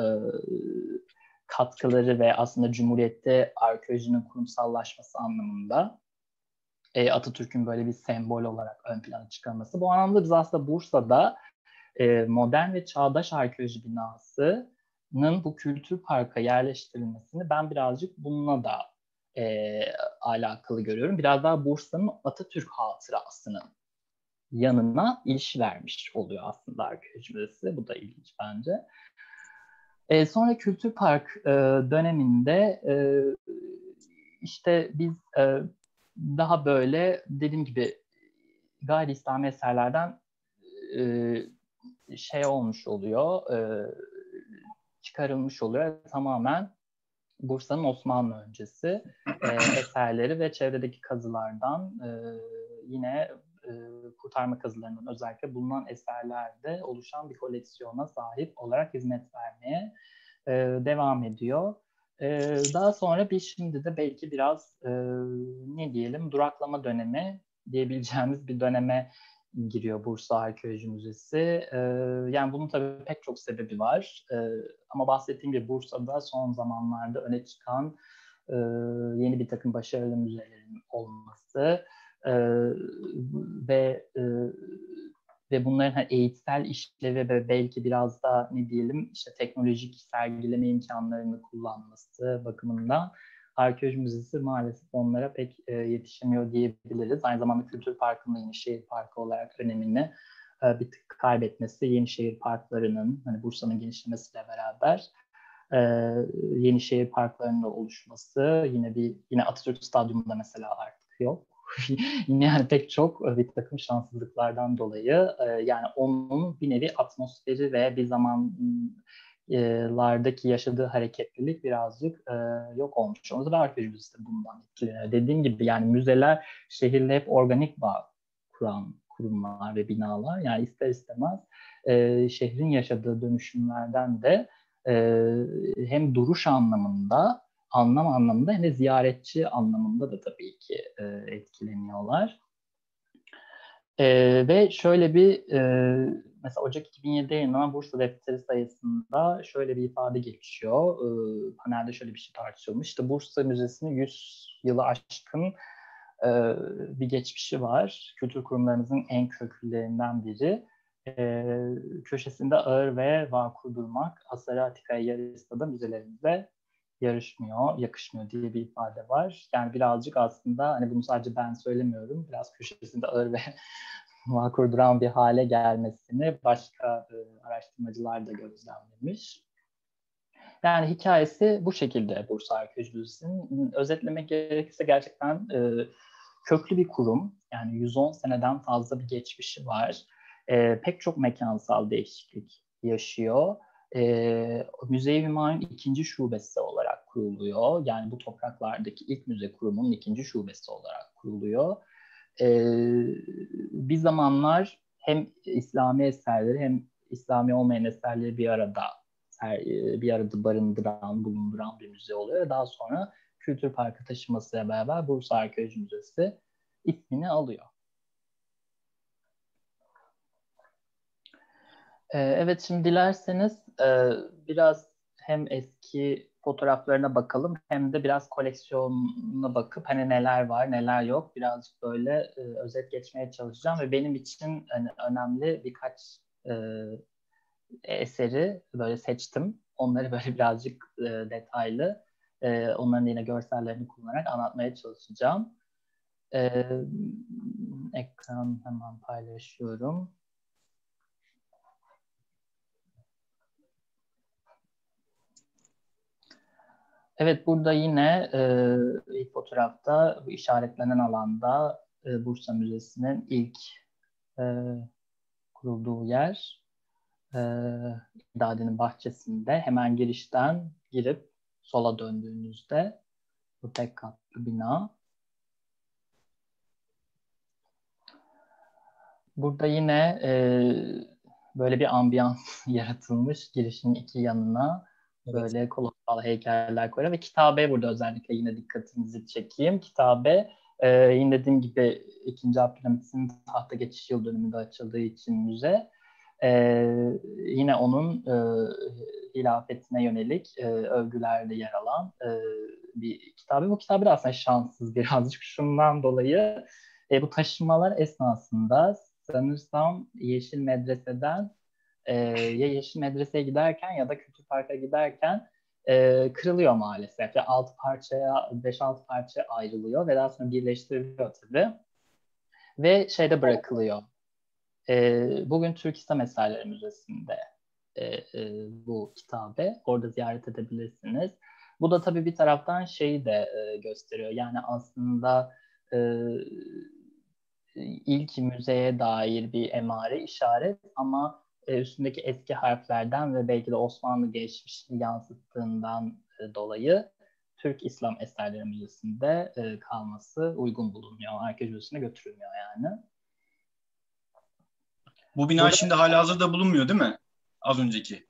katkıları ve aslında Cumhuriyet'te arkeolojinin kurumsallaşması anlamında Atatürk'ün böyle bir sembol olarak ön plana çıkarması. Bu anlamda biz aslında Bursa'da modern ve çağdaş arkeoloji binası bu Kültür Park'a yerleştirilmesini ben birazcık bununla da e, alakalı görüyorum. Biraz daha Bursa'nın Atatürk hatırasının yanına ilişki vermiş oluyor aslında arkeoloji müzesi. Bu da ilginç bence. E, sonra Kültür Park e, döneminde e, işte biz e, daha böyle dediğim gibi gayri İslami eserlerden e, şey olmuş oluyor, e, çıkarılmış oluyor. Tamamen Bursa'nın Osmanlı öncesi e, eserleri ve çevredeki kazılardan e, yine e, kurtarma kazılarından özellikle bulunan eserlerde oluşan bir koleksiyona sahip olarak hizmet vermeye e, devam ediyor. E, daha sonra bir şimdi de belki biraz e, ne diyelim duraklama dönemi diyebileceğimiz bir döneme giriyor Bursa Arkeoloji Müzesi. Ee, yani bunun tabii pek çok sebebi var. Ee, ama bahsettiğim gibi Bursa'da son zamanlarda öne çıkan e, yeni bir takım başarılı müzelerin olması e, ve e, ve bunların hani eğitsel işlevi ve belki biraz da ne diyelim işte teknolojik sergileme imkanlarını kullanması bakımından Arkeoloji Müzesi maalesef onlara pek e, yetişemiyor diyebiliriz. Aynı zamanda Kültür Parkı'nın Yenişehir Parkı olarak önemini e, bir tık kaybetmesi, Yenişehir Parkları'nın, hani Bursa'nın genişlemesiyle beraber e, Yenişehir Parkları'nın da oluşması, yine bir yine Atatürk Stadyumu'nda mesela artık yok. Yine yani pek çok bir takım şanssızlıklardan dolayı e, yani onun bir nevi atmosferi ve bir zaman lardaki yaşadığı hareketlilik birazcık e, yok olmuş. O da arkeoloji müzesi bundan etkileniyor. Dediğim gibi yani müzeler şehirle hep organik bağ kuran kurumlar ve binalar. Yani ister istemez e, şehrin yaşadığı dönüşümlerden de e, hem duruş anlamında, anlam anlamında hem de ziyaretçi anlamında da tabii ki e, etkileniyorlar. Ee, ve şöyle bir e, mesela Ocak iki bin yedi'de yayınlanan Bursa Defteri sayısında şöyle bir ifade geçiyor. Ee, panelde şöyle bir şey tartışılmış. İşte Bursa Müzesi'nin yüz yılı aşkın e, bir geçmişi var. Kültür kurumlarımızın en köklülerinden biri. E, köşesinde ağır ve vakur durmak Asari Atika'ya yarışsa da müzelerimize yarışmıyor, yakışmıyor diye bir ifade var. Yani birazcık aslında hani bunu sadece ben söylemiyorum. Biraz köşesinde ağır ve vakur duran bir hale gelmesini başka e, araştırmacılar da gözlemlemiş. Yani hikayesi bu şekilde Bursa Arkeoloji Müzesi'nin. Özetlemek gerekirse gerçekten e, köklü bir kurum. Yani yüz on seneden fazla bir geçmişi var. E, pek çok mekansal değişiklik yaşıyor. E, Müze-i Hümayun ikinci şubesi olarak kuruluyor. Yani bu topraklardaki ilk müze kurumunun ikinci şubesi olarak kuruluyor. E, bir zamanlar hem İslami eserleri hem İslami olmayan eserleri bir arada bir arada barındıran, bulunduran bir müze oluyor. Daha sonra Kültür Park'a taşınmasıyla beraber Bursa Arkeoloji Müzesi ismini alıyor. Evet, şimdi dilerseniz biraz hem eski fotoğraflarına bakalım hem de biraz koleksiyonuna bakıp hani neler var, neler yok birazcık böyle özet geçmeye çalışacağım ve benim için hani önemli birkaç eseri böyle seçtim. Onları böyle birazcık e, detaylı e, onların yine görsellerini kullanarak anlatmaya çalışacağım. E, ekran hemen paylaşıyorum. Evet, burada yine e, ilk fotoğrafta bu işaretlenen alanda e, Bursa Müzesi'nin ilk e, kurulduğu yer. İdadi'nin bahçesinde hemen girişten girip sola döndüğünüzde bu tek katlı bina. Burada yine e, böyle bir ambiyans yaratılmış, girişin iki yanına böyle evet. Kolosal heykeller koyuyor ve kitabe burada özellikle yine dikkatinizi çekeyim. Kitabe e, yine dediğim gibi ikinci Abdülhamit'in tahta geçiş yıl dönümünde açıldığı için müze. Ee, yine onun e, hilafetine yönelik e, övgülerde yer alan e, bir kitabı. Bu kitabı da aslında şanssız birazcık şundan dolayı. E, bu taşınmalar esnasında sanırsam Yeşil Medrese'den e, ya Yeşil Medrese'ye giderken ya da Kültür Park'a giderken e, kırılıyor maalesef. Yani altı parçaya, beş altı parça ayrılıyor ve daha sonra birleştiriliyor tabii. Ve şeyde bırakılıyor. Bugün Türk İslam Eserleri Müzesi'nde e, e, bu kitabe. Orada ziyaret edebilirsiniz. Bu da tabii bir taraftan şeyi de e, gösteriyor. Yani aslında e, ilk müzeye dair bir emare, işaret ama e, üstündeki eski harflerden ve belki de Osmanlı geçmişini yansıttığından e, dolayı Türk İslam Eserleri Müzesi'nde e, kalması uygun bulunuyor. Arkeolojisine götürülmüyor yani. Bu bina şimdi halihazırda bulunmuyor değil mi? Az önceki.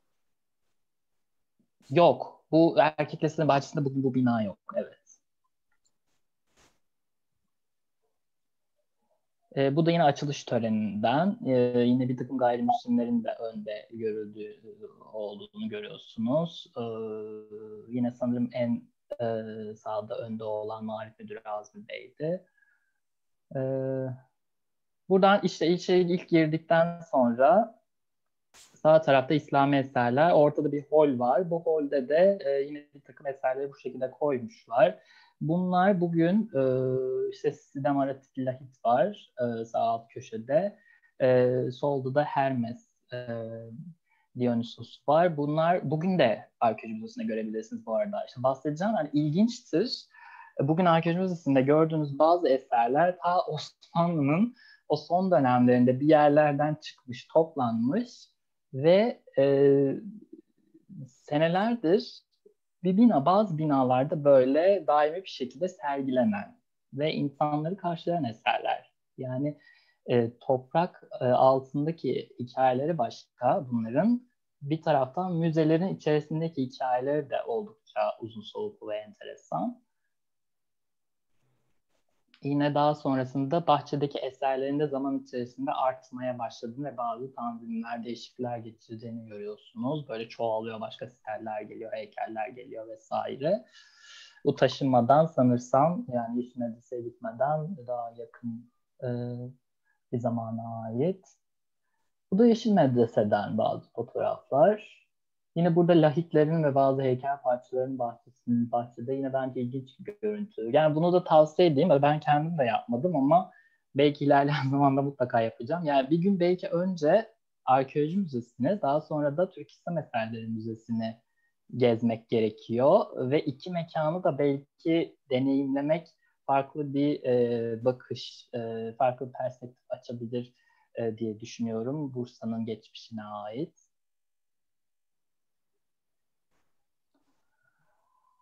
Yok. Bu Erkek Lisesi'nin bahçesinde bugün bu bina yok. Evet. Ee, bu da yine açılış töreninden. Ee, yine bir takım gayrimüslimlerin de önde görüldüğü olduğunu görüyorsunuz. Ee, yine sanırım en e, sağda önde olan Maarif Müdürü Azmi Bey'di. Evet. Buradan işte ilçeye ilk girdikten sonra sağ tarafta İslami eserler, ortada bir hol var. Bu holde de e, yine bir takım eserleri bu şekilde koymuşlar. Bunlar bugün e, işte Sidem Aratik Lahit var e, sağ alt köşede. E, solda da Hermes e, Dionysos var. Bunlar bugün de arkeoloji müzesinde görebilirsiniz bu arada. İşte bahsedeceğim hani ilginçtir. Bugün arkeoloji müzesinde gördüğünüz bazı eserler ta Osmanlı'nın o son dönemlerinde bir yerlerden çıkmış, toplanmış ve e, senelerdir bir bina, bazı binalarda böyle daimi bir şekilde sergilenen ve insanları karşılayan eserler. Yani e, toprak e, altındaki hikayeleri başka bunların. Bir taraftan müzelerin içerisindeki hikayeleri de oldukça uzun soluklu ve enteresan. Yine daha sonrasında bahçedeki eserlerinde zaman içerisinde artmaya başladığını ve bazı tanzimler, değişiklikler getirdiğini görüyorsunuz. Böyle çoğalıyor, başka siteller geliyor, heykeller geliyor vesaire. Bu taşınmadan sanırsam yani Yeşil Medrese'ye gitmeden daha yakın e, bir zamana ait. Bu da Yeşil Medrese'den bazı fotoğraflar. Yine burada lahitlerin ve bazı heykel parçalarının bahçesinin bahçede yine bence ilginç bir görüntü. Yani bunu da tavsiye edeyim. Ben kendim de yapmadım ama belki ilerleyen zamanda mutlaka yapacağım. Yani bir gün belki önce Arkeoloji Müzesi'ni, daha sonra da Türk İslam Eserleri Müzesi'ni gezmek gerekiyor ve iki mekanı da belki deneyimlemek farklı bir e, bakış, e, farklı perspektif açabilir e, diye düşünüyorum Bursa'nın geçmişine ait.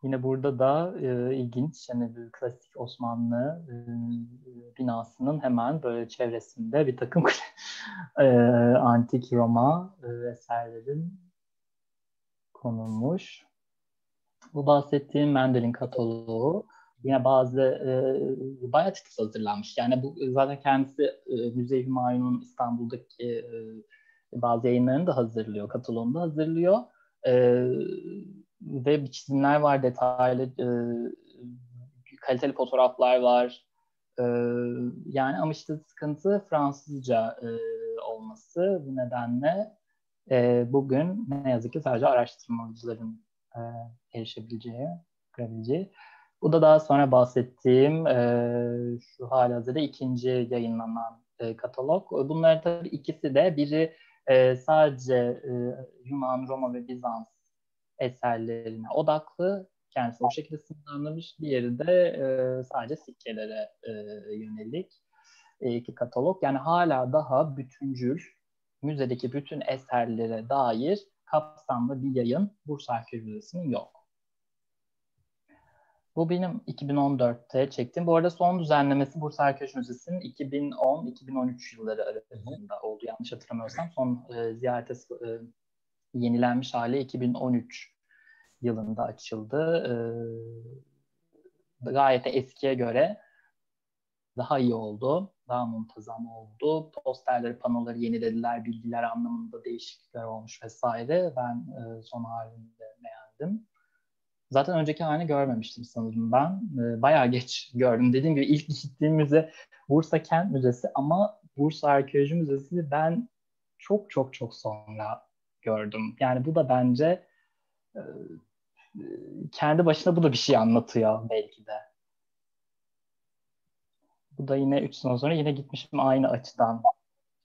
Yine burada da e, ilginç, yani klasik Osmanlı e, binasının hemen böyle çevresinde bir takım e, antik Roma e, eserlerin konulmuş. Bu bahsettiğim Mendel'in kataloğu. Yine bazı e, bayağı çıkış hazırlanmış. Yani bu zaten kendisi e, Müze-i Hümayun'un İstanbul'daki e, bazı yayınlarını da hazırlıyor. Kataloğunu da hazırlıyor. E, ve bir çizimler var, detaylı e, kaliteli fotoğraflar var. E, yani ama işte sıkıntı Fransızca e, olması. Bu nedenle e, bugün ne yazık ki sadece araştırmacıların e, erişebileceği, görebileceği. Bu da daha sonra bahsettiğim e, şu halihazırda ikinci yayınlanan e, katalog. Bunların tabii ikisi de biri e, sadece e, Yunan, Roma ve Bizans eserlerine odaklı. Kendisi o şekilde sınırlanmış. Diğeri de e, sadece sikkelere e, yönelik e, iki katalog. Yani hala daha bütüncül, müzedeki bütün eserlere dair kapsamlı bir yayın Bursa Arkeoloji Müzesi'nin yok. Bu benim iki bin on dörtte çektiğim. Bu arada son düzenlemesi Bursa Arkeoloji Müzesi'nin iki bin on iki bin on üç yılları arasında oldu. Yanlış hatırlamıyorsam son e, ziyarete e, yenilenmiş hali iki bin on üç yılında açıldı. E, gayet eskiye göre daha iyi oldu. Daha muntazam oldu. Posterleri, panoları yenilediler. Bilgiler anlamında değişiklikler olmuş vesaire. Ben e, son halinde beğendim. Zaten önceki halini görmemiştim sanırım ben. E, bayağı geç gördüm. Dediğim gibi ilk gittiğim müze Bursa Kent Müzesi ama Bursa Arkeoloji Müzesi'ni ben çok çok çok sonra gördüm. Yani bu da bence e, kendi başına bu da bir şey anlatıyor belki de. Bu da yine üç sene sonra yine gitmişim aynı açıdan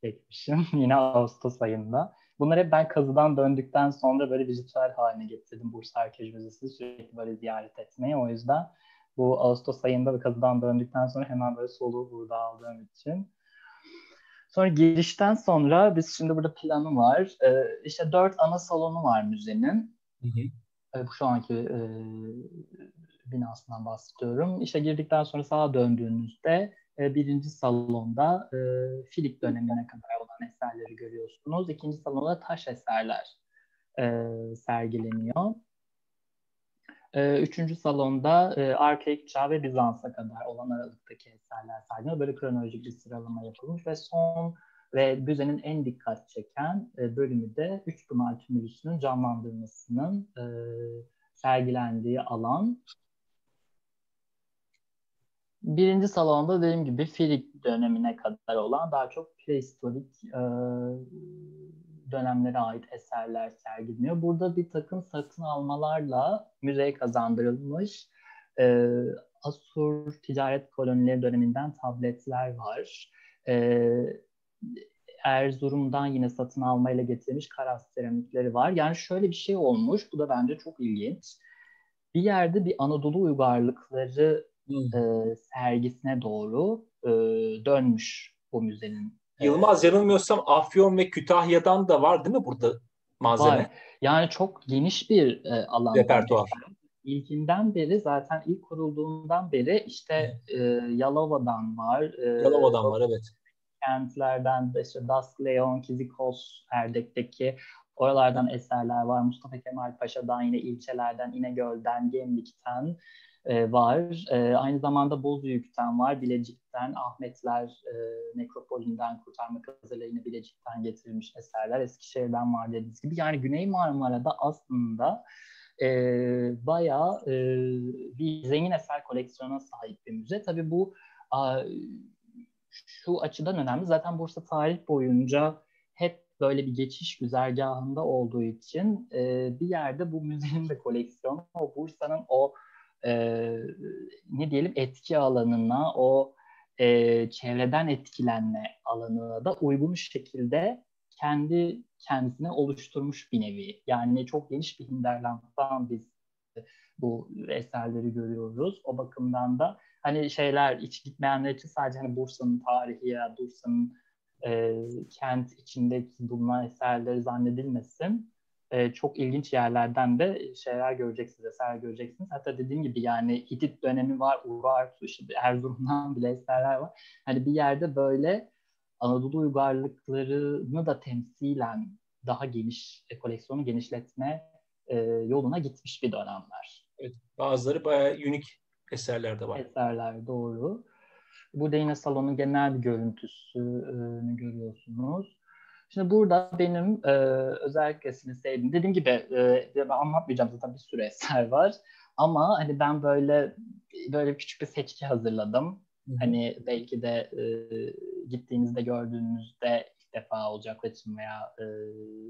çekmişim. Yine Ağustos ayında. Bunları hep ben kazıdan döndükten sonra böyle dijital haline getirdim. Bursa Arkeoloji Müzesi'ni sürekli böyle ziyaret etmeyi. O yüzden bu Ağustos ayında ve kazıdan döndükten sonra hemen böyle soluğu burada aldığım için. Sonra girişten sonra biz şimdi burada planı var. Ee, işte dört ana salonu var müzenin. Hı hı. Ee, şu anki e, binasından bahsediyorum. İşte girdikten sonra sağa döndüğünüzde e, birinci salonda e, Filik dönemine kadar olan eserleri görüyorsunuz. İkinci salonda taş eserler e, sergileniyor. E, üçüncü salonda e, Arkaik Çağ ve Bizans'a kadar olan aralıktaki eserler sergileniyor. Böyle kronolojik bir sıralama yapılmış ve son ve müzenin en dikkat çeken e, bölümü de Üçpınar Tümülüsü'nün canlandırmasının e, sergilendiği alan. Birinci salonda dediğim gibi Filik dönemine kadar olan daha çok prehistorik e, dönemlere ait eserler sergileniyor. Burada bir takım satın almalarla müzeye kazandırılmış e, Asur ticaret kolonileri döneminden tabletler var. E, Erzurum'dan yine satın almayla getirilmiş karas seramikleri var. Yani şöyle bir şey olmuş. Bu da bence çok ilginç. Bir yerde bir Anadolu uygarlıkları e, sergisine doğru e, dönmüş bu müzenin. Yılmaz yanılmıyorsam Afyon ve Kütahya'dan da var değil mi burada malzeme? Var. Yani çok geniş bir e, alan. Repertuar. İlkinden beri zaten ilk kurulduğundan beri işte e, Yalova'dan var. E, Yalova'dan var evet. Kentlerden de işte Dascleon, Kizikos, Erdek'teki oralardan eserler var. Mustafa Kemal Paşa'dan yine ilçelerden, İnegöl'den, Gemlik'ten e, var. E, aynı zamanda Bozüyük'ten var, Bilecik'ten, Ahmetler e, Nekropoli'nden kurtarmak üzere yine Bilecik'ten getirilmiş eserler. Eskişehir'den var dediğiniz gibi. Yani Güney Marmara'da aslında e, bayağı e, bir zengin eser koleksiyonuna sahip bir müze. Tabii bu a, şu açıdan önemli. Zaten Bursa tarih boyunca hep böyle bir geçiş güzergahında olduğu için e, bir yerde bu müzenin de koleksiyonu, o Bursa'nın o e, ne diyelim etki alanına, o e, çevreden etkilenme alanına da uygun şekilde kendi kendisine oluşturmuş bir nevi. Yani çok geniş bir hinterland'dan biz bu eserleri görüyoruz. O bakımdan da hani şeyler, iç gitmeyenler için sadece hani Bursa'nın tarihi ya Bursa'nın e, kent içindeki bulunan eserleri zannedilmesin. E, çok ilginç yerlerden de şeyler göreceksiniz, eser göreceksiniz. Hatta dediğim gibi yani Hitit dönemi var, Urartu, işte Erzurum'dan bile eserler var. Hani bir yerde böyle Anadolu uygarlıklarını da temsilen daha geniş, koleksiyonu genişletme e, yoluna gitmiş bir dönemler. Evet, bazıları bayağı unik eserler de var. Eserler, doğru. Burada yine salonun genel bir görüntüsünü görüyorsunuz. Şimdi burada benim e, özellikle sevdiğim, dediğim gibi e, ben anlatmayacağım zaten, bir sürü eser var. Ama hani ben böyle böyle küçük bir seçki hazırladım. Hani belki de e, gittiğinizde gördüğünüzde ilk defa olacaklar için veya e,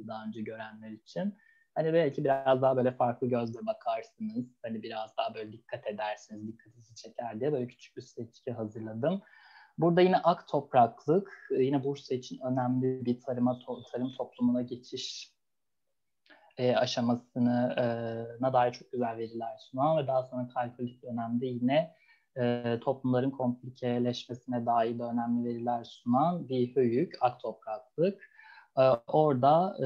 daha önce görenler için. Hani belki biraz daha böyle farklı gözle bakarsınız. Hani biraz daha böyle dikkat edersiniz, dikkatinizi çeker diye böyle küçük bir seçki hazırladım. Burada yine Aktopraklık, yine Bursa için önemli bir tarıma, tarım toplumuna geçiş e, aşamasına dair çok güzel veriler sunan ve daha sonra kalkolik dönemde yine E, toplumların komplikeleşmesine dair de önemli veriler sunan bir höyük, Aktopraklık. E, orada e,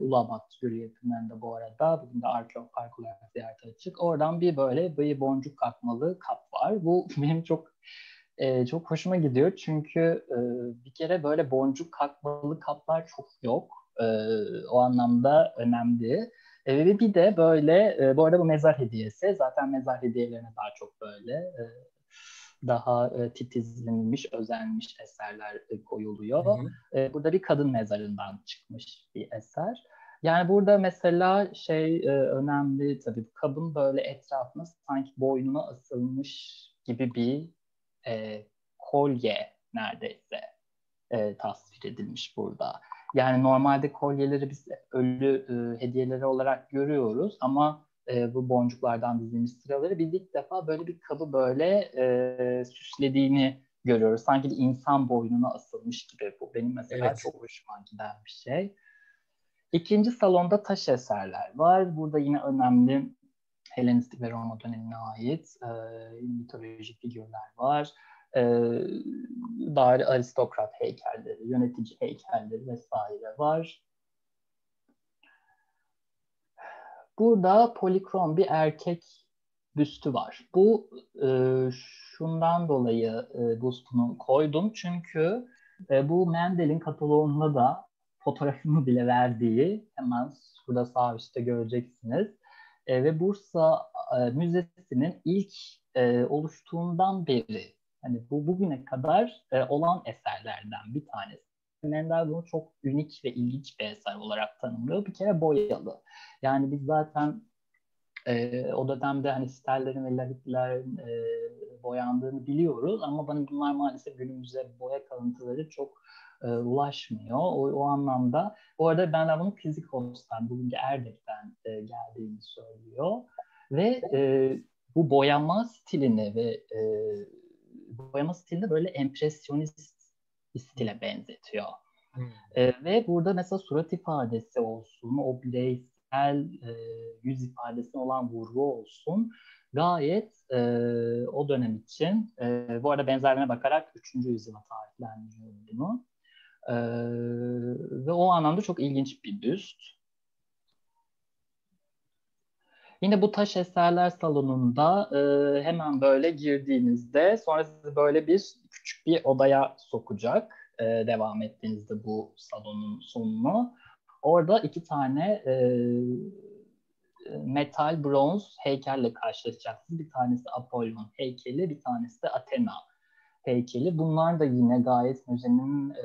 Ulamak Gölü yakınlarında bu arada, bugün de Arkeol Park olarak ziyarete açık. Oradan bir böyle bir boncuk kakmalı kap var. Bu benim çok e, çok hoşuma gidiyor çünkü e, bir kere böyle boncuk kakmalı kaplar çok yok. E, o anlamda önemli. Ve bir de böyle, bu arada bu mezar hediyesi, zaten mezar hediyelerine daha çok böyle daha titizlenmiş, özenmiş eserler koyuluyor. Hı hı. Burada bir kadın mezarından çıkmış bir eser. Yani burada mesela şey önemli tabii, kabın böyle etrafına sanki boynuna asılmış gibi bir kolye neredeyse tasvir edilmiş burada. Yani normalde kolyeleri biz ölü e, hediyeleri olarak görüyoruz ama e, bu boncuklardan dizilmiş sıraları biz ilk defa böyle bir kabı böyle e, süslediğini görüyoruz. Sanki bir insan boynuna asılmış gibi, bu benim mesela evet, çok hoşuma giden bir şey. İkinci salonda taş eserler var. Burada yine önemli Helenistik ve Roma dönemine ait e, mitolojik figürler var. Dair aristokrat heykelleri, yönetici heykelleri vesaire var. Burada polikrom bir erkek büstü var. Bu şundan dolayı bunu koydum çünkü bu Mendel'in kataloğunda da fotoğrafını bile verdiği, hemen burada sağ üstte göreceksiniz. Ve Bursa Müzesi'nin ilk oluştuğundan beri, hani bu bugüne kadar e, olan eserlerden bir tanesi. Mendel bunu çok unik ve ilginç bir eser olarak tanımlıyor. Bir kere boyalı. Yani biz zaten e, o dönemde hani sitellerin ve lahitlerin e, boyandığını biliyoruz ama bana bunlar maalesef günümüzde boya kalıntıları çok e, ulaşmıyor. O, o anlamda. Bu arada Mendel bunu Kizikos'tan, bugünkü Erdek'ten e, geldiğini söylüyor. Ve e, bu boyama stilini ve e, boyama stilini böyle empresyonist stile benzetiyor. Hmm. E, ve burada mesela surat ifadesi olsun, o bireysel e, yüz ifadesi olan vurgu olsun, gayet e, o dönem için, e, bu arada benzerlerine bakarak üçüncü yüzyıla tarihlendiriyor bunu. E, ve o anlamda çok ilginç bir büst. Yine bu taş eserler salonunda e, hemen böyle girdiğinizde sonra sizi böyle bir küçük bir odaya sokacak e, devam ettiğinizde bu salonun sonunu. Orada iki tane e, metal, bronz heykelle karşılaşacaksınız. Bir tanesi Apollon heykeli, bir tanesi de Athena heykeli. Bunlar da yine gayet müzenin e,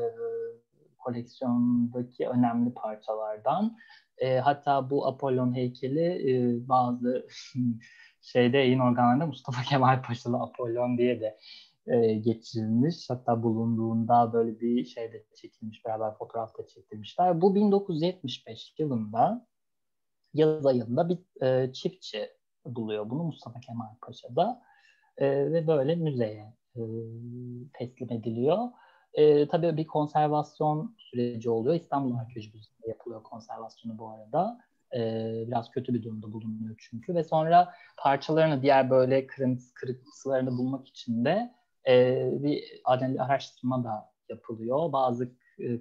koleksiyondaki önemli parçalardan. E, hatta bu Apollon heykeli e, bazı şeyde yayın organlarında Mustafa Kemal Paşalı Apollon diye de e, geçirilmiş. Hatta bulunduğunda böyle bir şeyde çekilmiş, beraber fotoğrafta çekilmişler. Bu bin dokuz yüz yetmiş beş yılında yaz ayında bir e, çiftçi buluyor bunu Mustafa Kemal Paşa'da e, ve böyle müzeye e, teslim ediliyor. E, tabii bir konservasyon süreci oluyor. İstanbul Arkeoloji Müzesi'nde yapılıyor konservasyonu bu arada. E, biraz kötü bir durumda bulunuyor çünkü. Ve sonra parçalarını, diğer böyle kırıntısı, kırıntılarını bulmak için de e, bir adli araştırma da yapılıyor. Bazı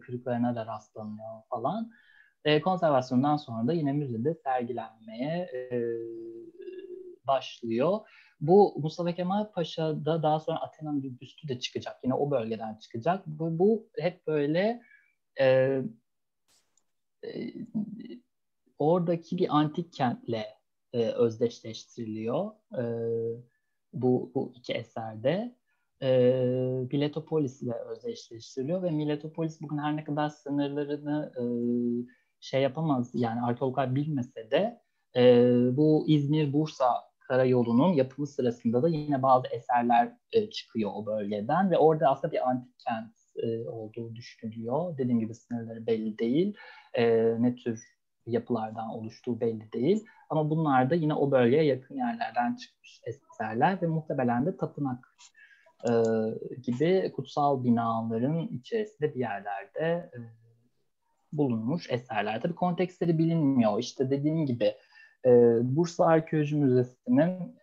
kırıklarına da rastlanıyor falan. E, konservasyondan sonra da yine müzede sergilenmeye e, başlıyor. Bu Mustafa Kemal Paşa'da daha sonra Athena'nın bir büstü de çıkacak. Yine o bölgeden çıkacak. Bu, bu hep böyle e, e, oradaki bir antik kentle e, özdeşleştiriliyor e, bu, bu iki eserde. E, Miletopolis ile özdeşleştiriliyor ve Miletopolis bugün her ne kadar sınırlarını e, şey yapamaz, yani arkeologlar bilmese de e, bu İzmir-Bursa Karayolu'nun yapımı sırasında da yine bazı eserler e, çıkıyor o bölgeden ve orada aslında bir antik kent e, olduğu düşünülüyor. Dediğim gibi sınırları belli değil, e, ne tür yapılardan oluştuğu belli değil ama bunlar da yine o bölgeye yakın yerlerden çıkmış eserler ve muhtemelen de tapınak e, gibi kutsal binaların içerisinde bir yerlerde e, bulunmuş eserler. Tabii kontekstleri bilinmiyor. İşte dediğim gibi Bursa Arkeoloji Müzesi'nin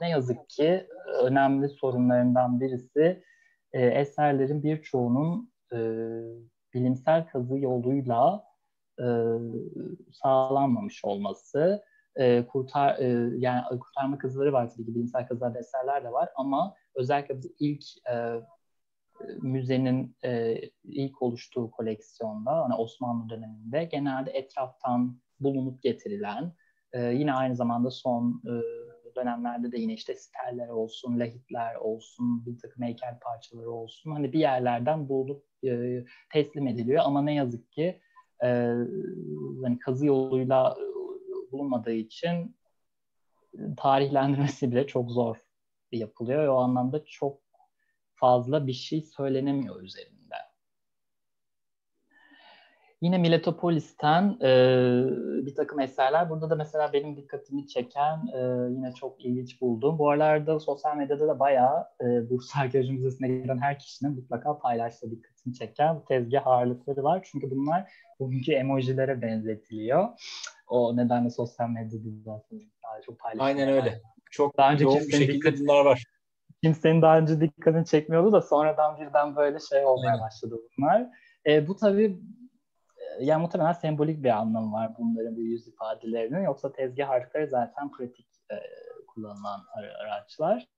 ne yazık ki önemli sorunlarından birisi eserlerin birçoğunun bilimsel kazı yoluyla sağlanmamış olması. Kurtar, yani kurtarma kazıları var tabii ki, bilimsel kazılarda eserler de var ama özellikle bu ilk müzenin ilk oluştuğu koleksiyonda, hani Osmanlı döneminde genelde etraftan bulunup getirilen, Ee, yine aynı zamanda son e, dönemlerde de yine işte steller olsun, lahitler olsun, bir takım heykel parçaları olsun. Hani bir yerlerden bulup e, teslim ediliyor ama ne yazık ki e, yani kazı yoluyla e, bulunmadığı için tarihlendirmesi bile çok zor yapılıyor. O anlamda çok fazla bir şey söylenemiyor üzerinde. Yine Miletopolis'ten e, bir takım eserler. Burada da mesela benim dikkatimi çeken, e, yine çok ilginç bulduğum. Bu aralarda sosyal medyada da bayağı e, Bursa Arkeoloji Müzesi'ne gelen her kişinin mutlaka paylaştığı, dikkatimi çeken bu tezgah ağırlıkları var. Çünkü bunlar bugünkü emojilere benzetiliyor. O nedenle sosyal medyada zaten çok paylaşılıyor. Aynen öyle. Çok daha önce yoğun bir şekilde bunlar var. Kimsenin daha önce dikkatini çekmiyordu da sonradan birden böyle şey olmaya evet. başladı bunlar. E, bu tabii, yani muhtemelen sembolik bir anlamı var bunların, bu yüz ifadelerinin. Yoksa tezgah harfleri zaten pratik e, kullanılan araçlar,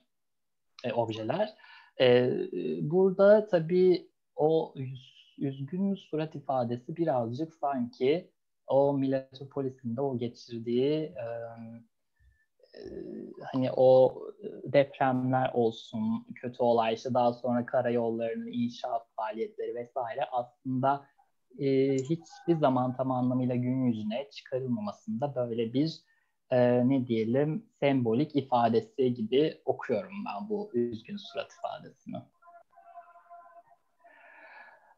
e, objeler. E, burada tabii o yüz, üzgün surat ifadesi birazcık sanki o Miletopolis'in de o geçirdiği e, e, hani o depremler olsun, kötü olay, işte daha sonra karayollarının inşaat faaliyetleri vesaire aslında Ee, hiçbir zaman tam anlamıyla gün yüzüne çıkarılmamasında böyle bir e, ne diyelim sembolik ifadesi gibi okuyorum ben bu üzgün surat ifadesini.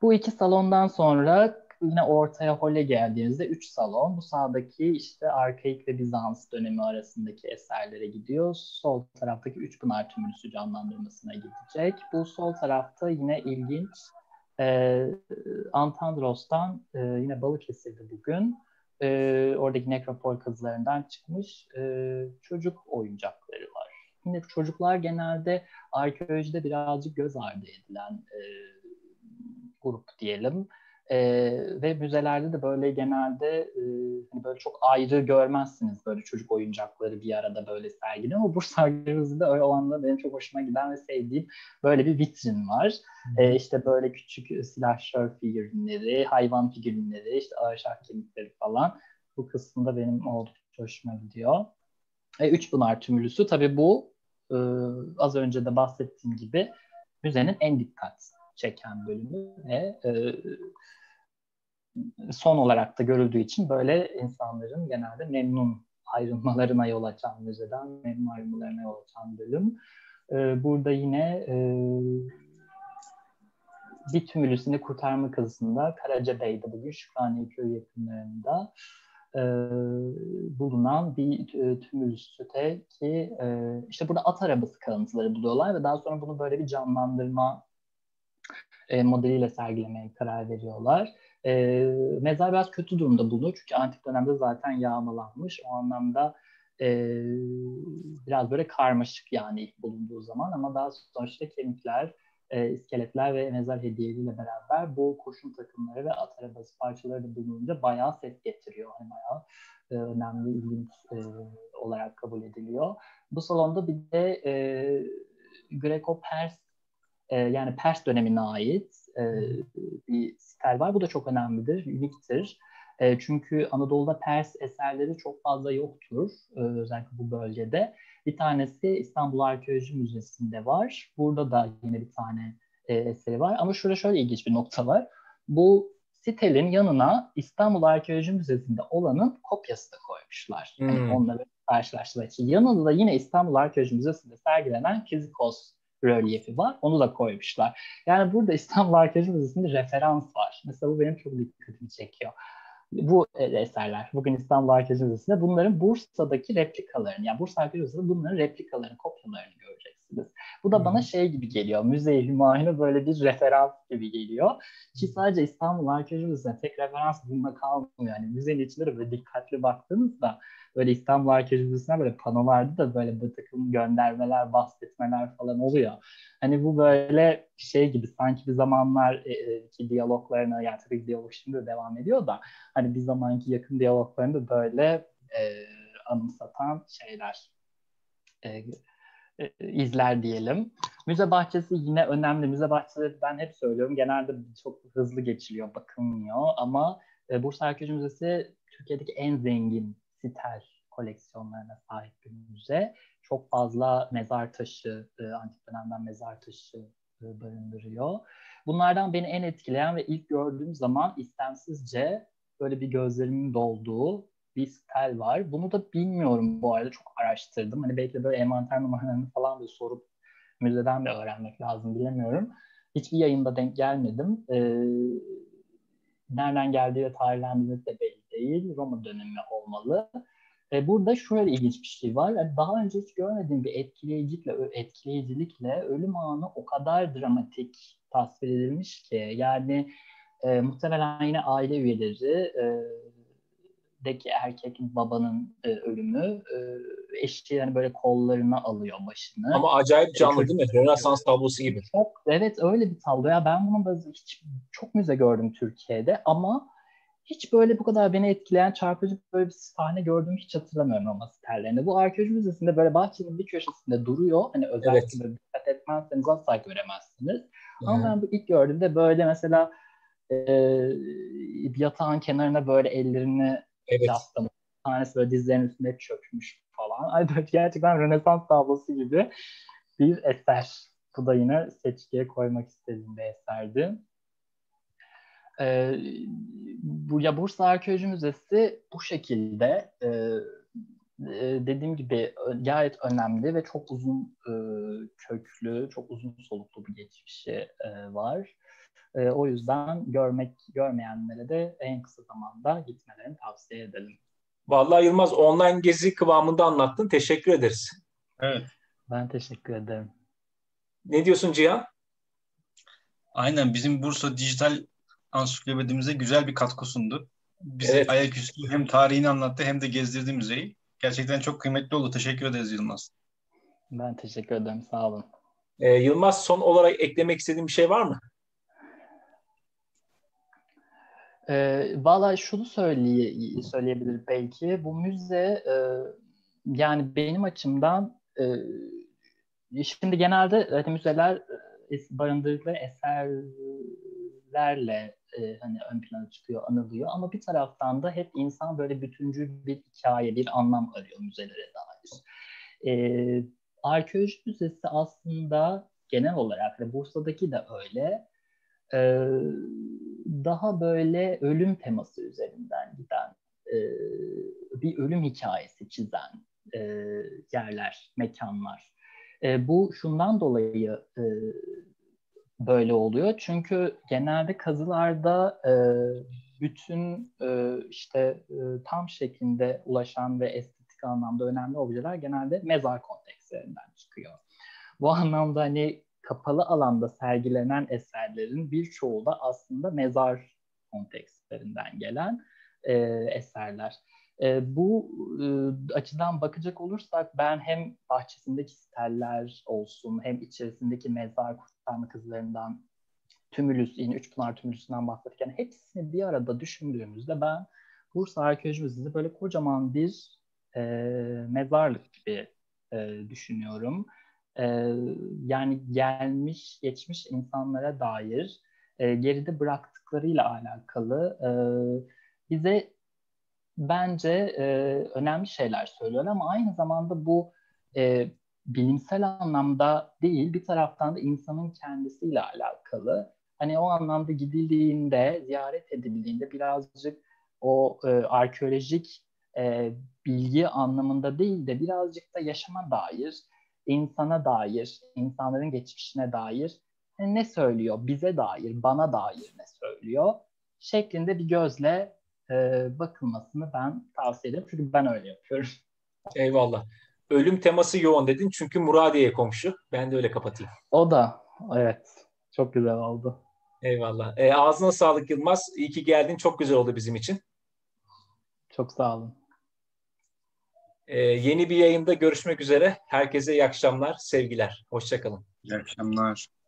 Bu iki salondan sonra yine ortaya hole geldiğinizde üç salon. Bu sağdaki işte Arkaik ve Bizans dönemi arasındaki eserlere gidiyor. Sol taraftaki Üçpınar Tümülüsü canlandırmasına gidecek. Bu sol tarafta yine ilginç. Ee, Antandros'tan e, yine Balıkesir'de bugün e, oradaki nekropol kazılarından çıkmış e, çocuk oyuncakları var. Yine çocuklar genelde arkeolojide birazcık göz ardı edilen e, grup diyelim e, ve müzelerde de böyle genelde e, böyle çok ayrı görmezsiniz böyle çocuk oyuncakları bir arada böyle sergili, ama Bursa Müzesi'nde öyle olanla benim çok hoşuma giden ve sevdiğim böyle bir vitrin var. Hmm. Ee, işte böyle küçük silahşör figürleri, hayvan figürleri, işte ağaçak kemikleri falan. Bu kısımda benim oldukça hoşuma gidiyor. E, Üçpınar Tümülüsü tabii bu e, az önce de bahsettiğim gibi müzenin en dikkat çeken bölümü ve e, son olarak da görüldüğü için böyle insanların genelde memnun ayrılmalarına yol açan, müzeden memnun ayrılmalarına yol açan bölüm. Ee, burada yine e, bir tümülüsünde kurtarma kazısında Karacabey'de bugün Şükraniye Köyü yakınlarında e, bulunan bir e, tümülüste ki e, işte burada at arabası kalıntıları buluyorlar ve daha sonra bunu böyle bir canlandırma e, modeliyle sergilemeye karar veriyorlar. E, mezar biraz kötü durumda bulunuyor çünkü antik dönemde zaten yağmalanmış. O anlamda e, biraz böyle karmaşık yani ilk bulunduğu zaman, ama daha sonra işte kemikler, E, iskeletler ve mezar hediyeleriyle beraber bu kurşun takımları ve at arabası parçaları da bulununca bayağı ses getiriyor. Yani bayağı e, önemli, ilginç e, olarak kabul ediliyor. Bu salonda bir de e, Greco-Pers e, yani Pers dönemine ait e, bir stel var. Bu da çok önemlidir, uniktir. E, çünkü Anadolu'da Pers eserleri çok fazla yoktur. E, özellikle bu bölgede. Bir tanesi İstanbul Arkeoloji Müzesi'nde var. Burada da yine bir tane e, eseri var. Ama şurada şöyle ilginç bir nokta var. Bu sitelin yanına İstanbul Arkeoloji Müzesi'nde olanın kopyası da koymuşlar. Hmm. Yani onları karşılaştırmak için. Yanında da yine İstanbul Arkeoloji Müzesi'nde sergilenen Kizikos rölyefi var. Onu da koymuşlar. Yani burada İstanbul Arkeoloji Müzesi'nde referans var. Mesela bu benim çok dikkatimi çekiyor. Bu eserler bugün İstanbul Arkeoloji Müzesi'nde bunların Bursa'daki replikalarını, yani Bursa Arkeoloji Müzesi'nde bunların replikalarını, kopyalarını göreceksiniz. Bu da hmm. bana şey gibi geliyor, Müze-i Hümayun'a böyle bir referans gibi geliyor. Ki sadece İstanbul Arkeoloji Müzesi'ne tek referans bulma kalmıyor. Yani müzenin içinde böyle dikkatli baktığınızda böyle İstanbul Arkeoloji Müzesi'ne böyle panolarda da böyle bir takım göndermeler, bahsetmeler falan oluyor. Hani bu böyle şey gibi, sanki bir zamanlarki diyaloglarına, yani tabii diyalog şimdi de devam ediyor da hani bir zamanki yakın diyaloglarını da böyle e, anımsatan şeyler, e, izler diyelim. Müze bahçesi yine önemli. Müze bahçeleri ben hep söylüyorum, genelde çok hızlı geçiliyor, bakılmıyor, ama Bursa Arkeoloji Müzesi Türkiye'deki en zengin sitel koleksiyonlarına sahip bir müze. Çok fazla mezar taşı, antik dönemden mezar taşı barındırıyor. Bunlardan beni en etkileyen ve ilk gördüğüm zaman istemsizce böyle bir gözlerimin dolduğu bir sitel var. Bunu da bilmiyorum bu arada, çok araştırdım. Hani belki de böyle envanter numaralarını falan da sorup müzeden de öğrenmek lazım, bilemiyorum. Hiçbir yayında denk gelmedim. Ee, nereden geldiği ve tarihlendiği de belli değil. Roma dönemi olmalı. Ee, burada şöyle ilginç bir şey var. Yani daha önce hiç görmediğim bir etkileyicilikle, etkileyicilikle ölüm anı o kadar dramatik tasvir edilmiş ki. Yani e, muhtemelen yine aile üyeleri, e, deki erkek babanın e, ölümü, e, eşi yani böyle kollarına alıyor başını. Ama acayip canlı e, değil mi? Rönesans tablosu gibi. Çok, evet öyle bir tablo. Ya ben bunu bazı, hiç çok müze gördüm Türkiye'de ama hiç böyle bu kadar beni etkileyen, çarpıcı böyle bir sahne gördüğümü hiç hatırlamıyorum ama sitellerinde. Bu Arkeoloji Müzesi'nde böyle bahçenin bir köşesinde duruyor. Hani özellikle evet, dikkat etmezseniz asla göremezsiniz. Hmm. Ama ben bu ilk gördüğümde böyle mesela e, yatağın kenarına böyle ellerini evet, yaslamış. Tanesi böyle dizlerinin üstüne çökmüş falan. Ay böyle gerçekten Rönesans tablosu gibi bir eser. Bu da yine seçkiye koymak istediğim bir eserdi. Ee, bu, ya Bursa Arkeoloji Müzesi bu şekilde e, e, dediğim gibi gayet önemli ve çok uzun e, köklü, çok uzun soluklu bir geçmişi e, var. E, o yüzden görmek görmeyenlere de en kısa zamanda gitmelerini tavsiye edelim. Vallahi Yılmaz, online gezi kıvamında anlattın. Teşekkür ederiz. Evet. Ben teşekkür ederim. Ne diyorsun Cihan? Aynen, bizim Bursa Dijital Ansiklopedimize güzel bir katkı sundu. Bizi evet, ayaküstü hem tarihini anlattı hem de gezdirdi müzeyi. Gerçekten çok kıymetli oldu. Teşekkür ederiz Yılmaz. Ben teşekkür ederim. Sağ olun. Ee, Yılmaz, son olarak eklemek istediğin bir şey var mı? Ee, Valla şunu söyleye, söyleyebilir belki. Bu müze e, yani benim açımdan e, şimdi genelde hani müzeler barındırdıkları eserlerle e, hani ön plana çıkıyor, anılıyor. Ama bir taraftan da hep insan böyle bütüncül bir hikaye, bir anlam arıyor müzelere dair. E, Arkeoloji Müzesi aslında genel olarak ve Bursa'daki de öyle, e, daha böyle ölüm teması üzerinden giden, e, bir ölüm hikayesi çizen e, yerler, mekanlar. E, bu şundan dolayı e, böyle oluyor. Çünkü genelde kazılarda e, bütün e, işte e, tam şeklinde ulaşan ve estetik anlamda önemli objeler genelde mezar kontekslerinden çıkıyor. Bu anlamda hani kapalı alanda sergilenen eserlerin birçoğu da aslında mezar kontekstlerinden gelen e, eserler. E, bu e, açıdan bakacak olursak ben hem bahçesindeki steller olsun, hem içerisindeki mezar kurtarma kızlarından, Tümülüs, yine Üçpınar Tümülüsü'nden bahsederken hepsini bir arada düşündüğümüzde ben Bursa Arkeoloji Müzesi'nde böyle kocaman bir e, mezarlık gibi e, düşünüyorum. E, yani gelmiş geçmiş insanlara dair e, geride bıraktıklarıyla alakalı e, bize bence e, önemli şeyler söylüyor ama aynı zamanda bu e, bilimsel anlamda değil, bir taraftan da insanın kendisiyle alakalı. Hani o anlamda gidildiğinde, ziyaret edildiğinde birazcık o e, arkeolojik e, bilgi anlamında değil de birazcık da yaşama dair, insana dair, insanların geçmişine dair yani ne söylüyor, bize dair, bana dair ne söylüyor şeklinde bir gözle e, bakılmasını ben tavsiye ederim. Çünkü ben öyle yapıyorum. Eyvallah. Ölüm teması yoğun dedin çünkü Muradiye'ye komşu. Ben de öyle kapatayım. O da, evet. Çok güzel oldu. Eyvallah. E, ağzına sağlık Yılmaz. İyi ki geldin. Çok güzel oldu bizim için. Çok sağ olun. E, yeni bir yayında görüşmek üzere. Herkese iyi akşamlar, sevgiler. Hoşça kalın. İyi akşamlar.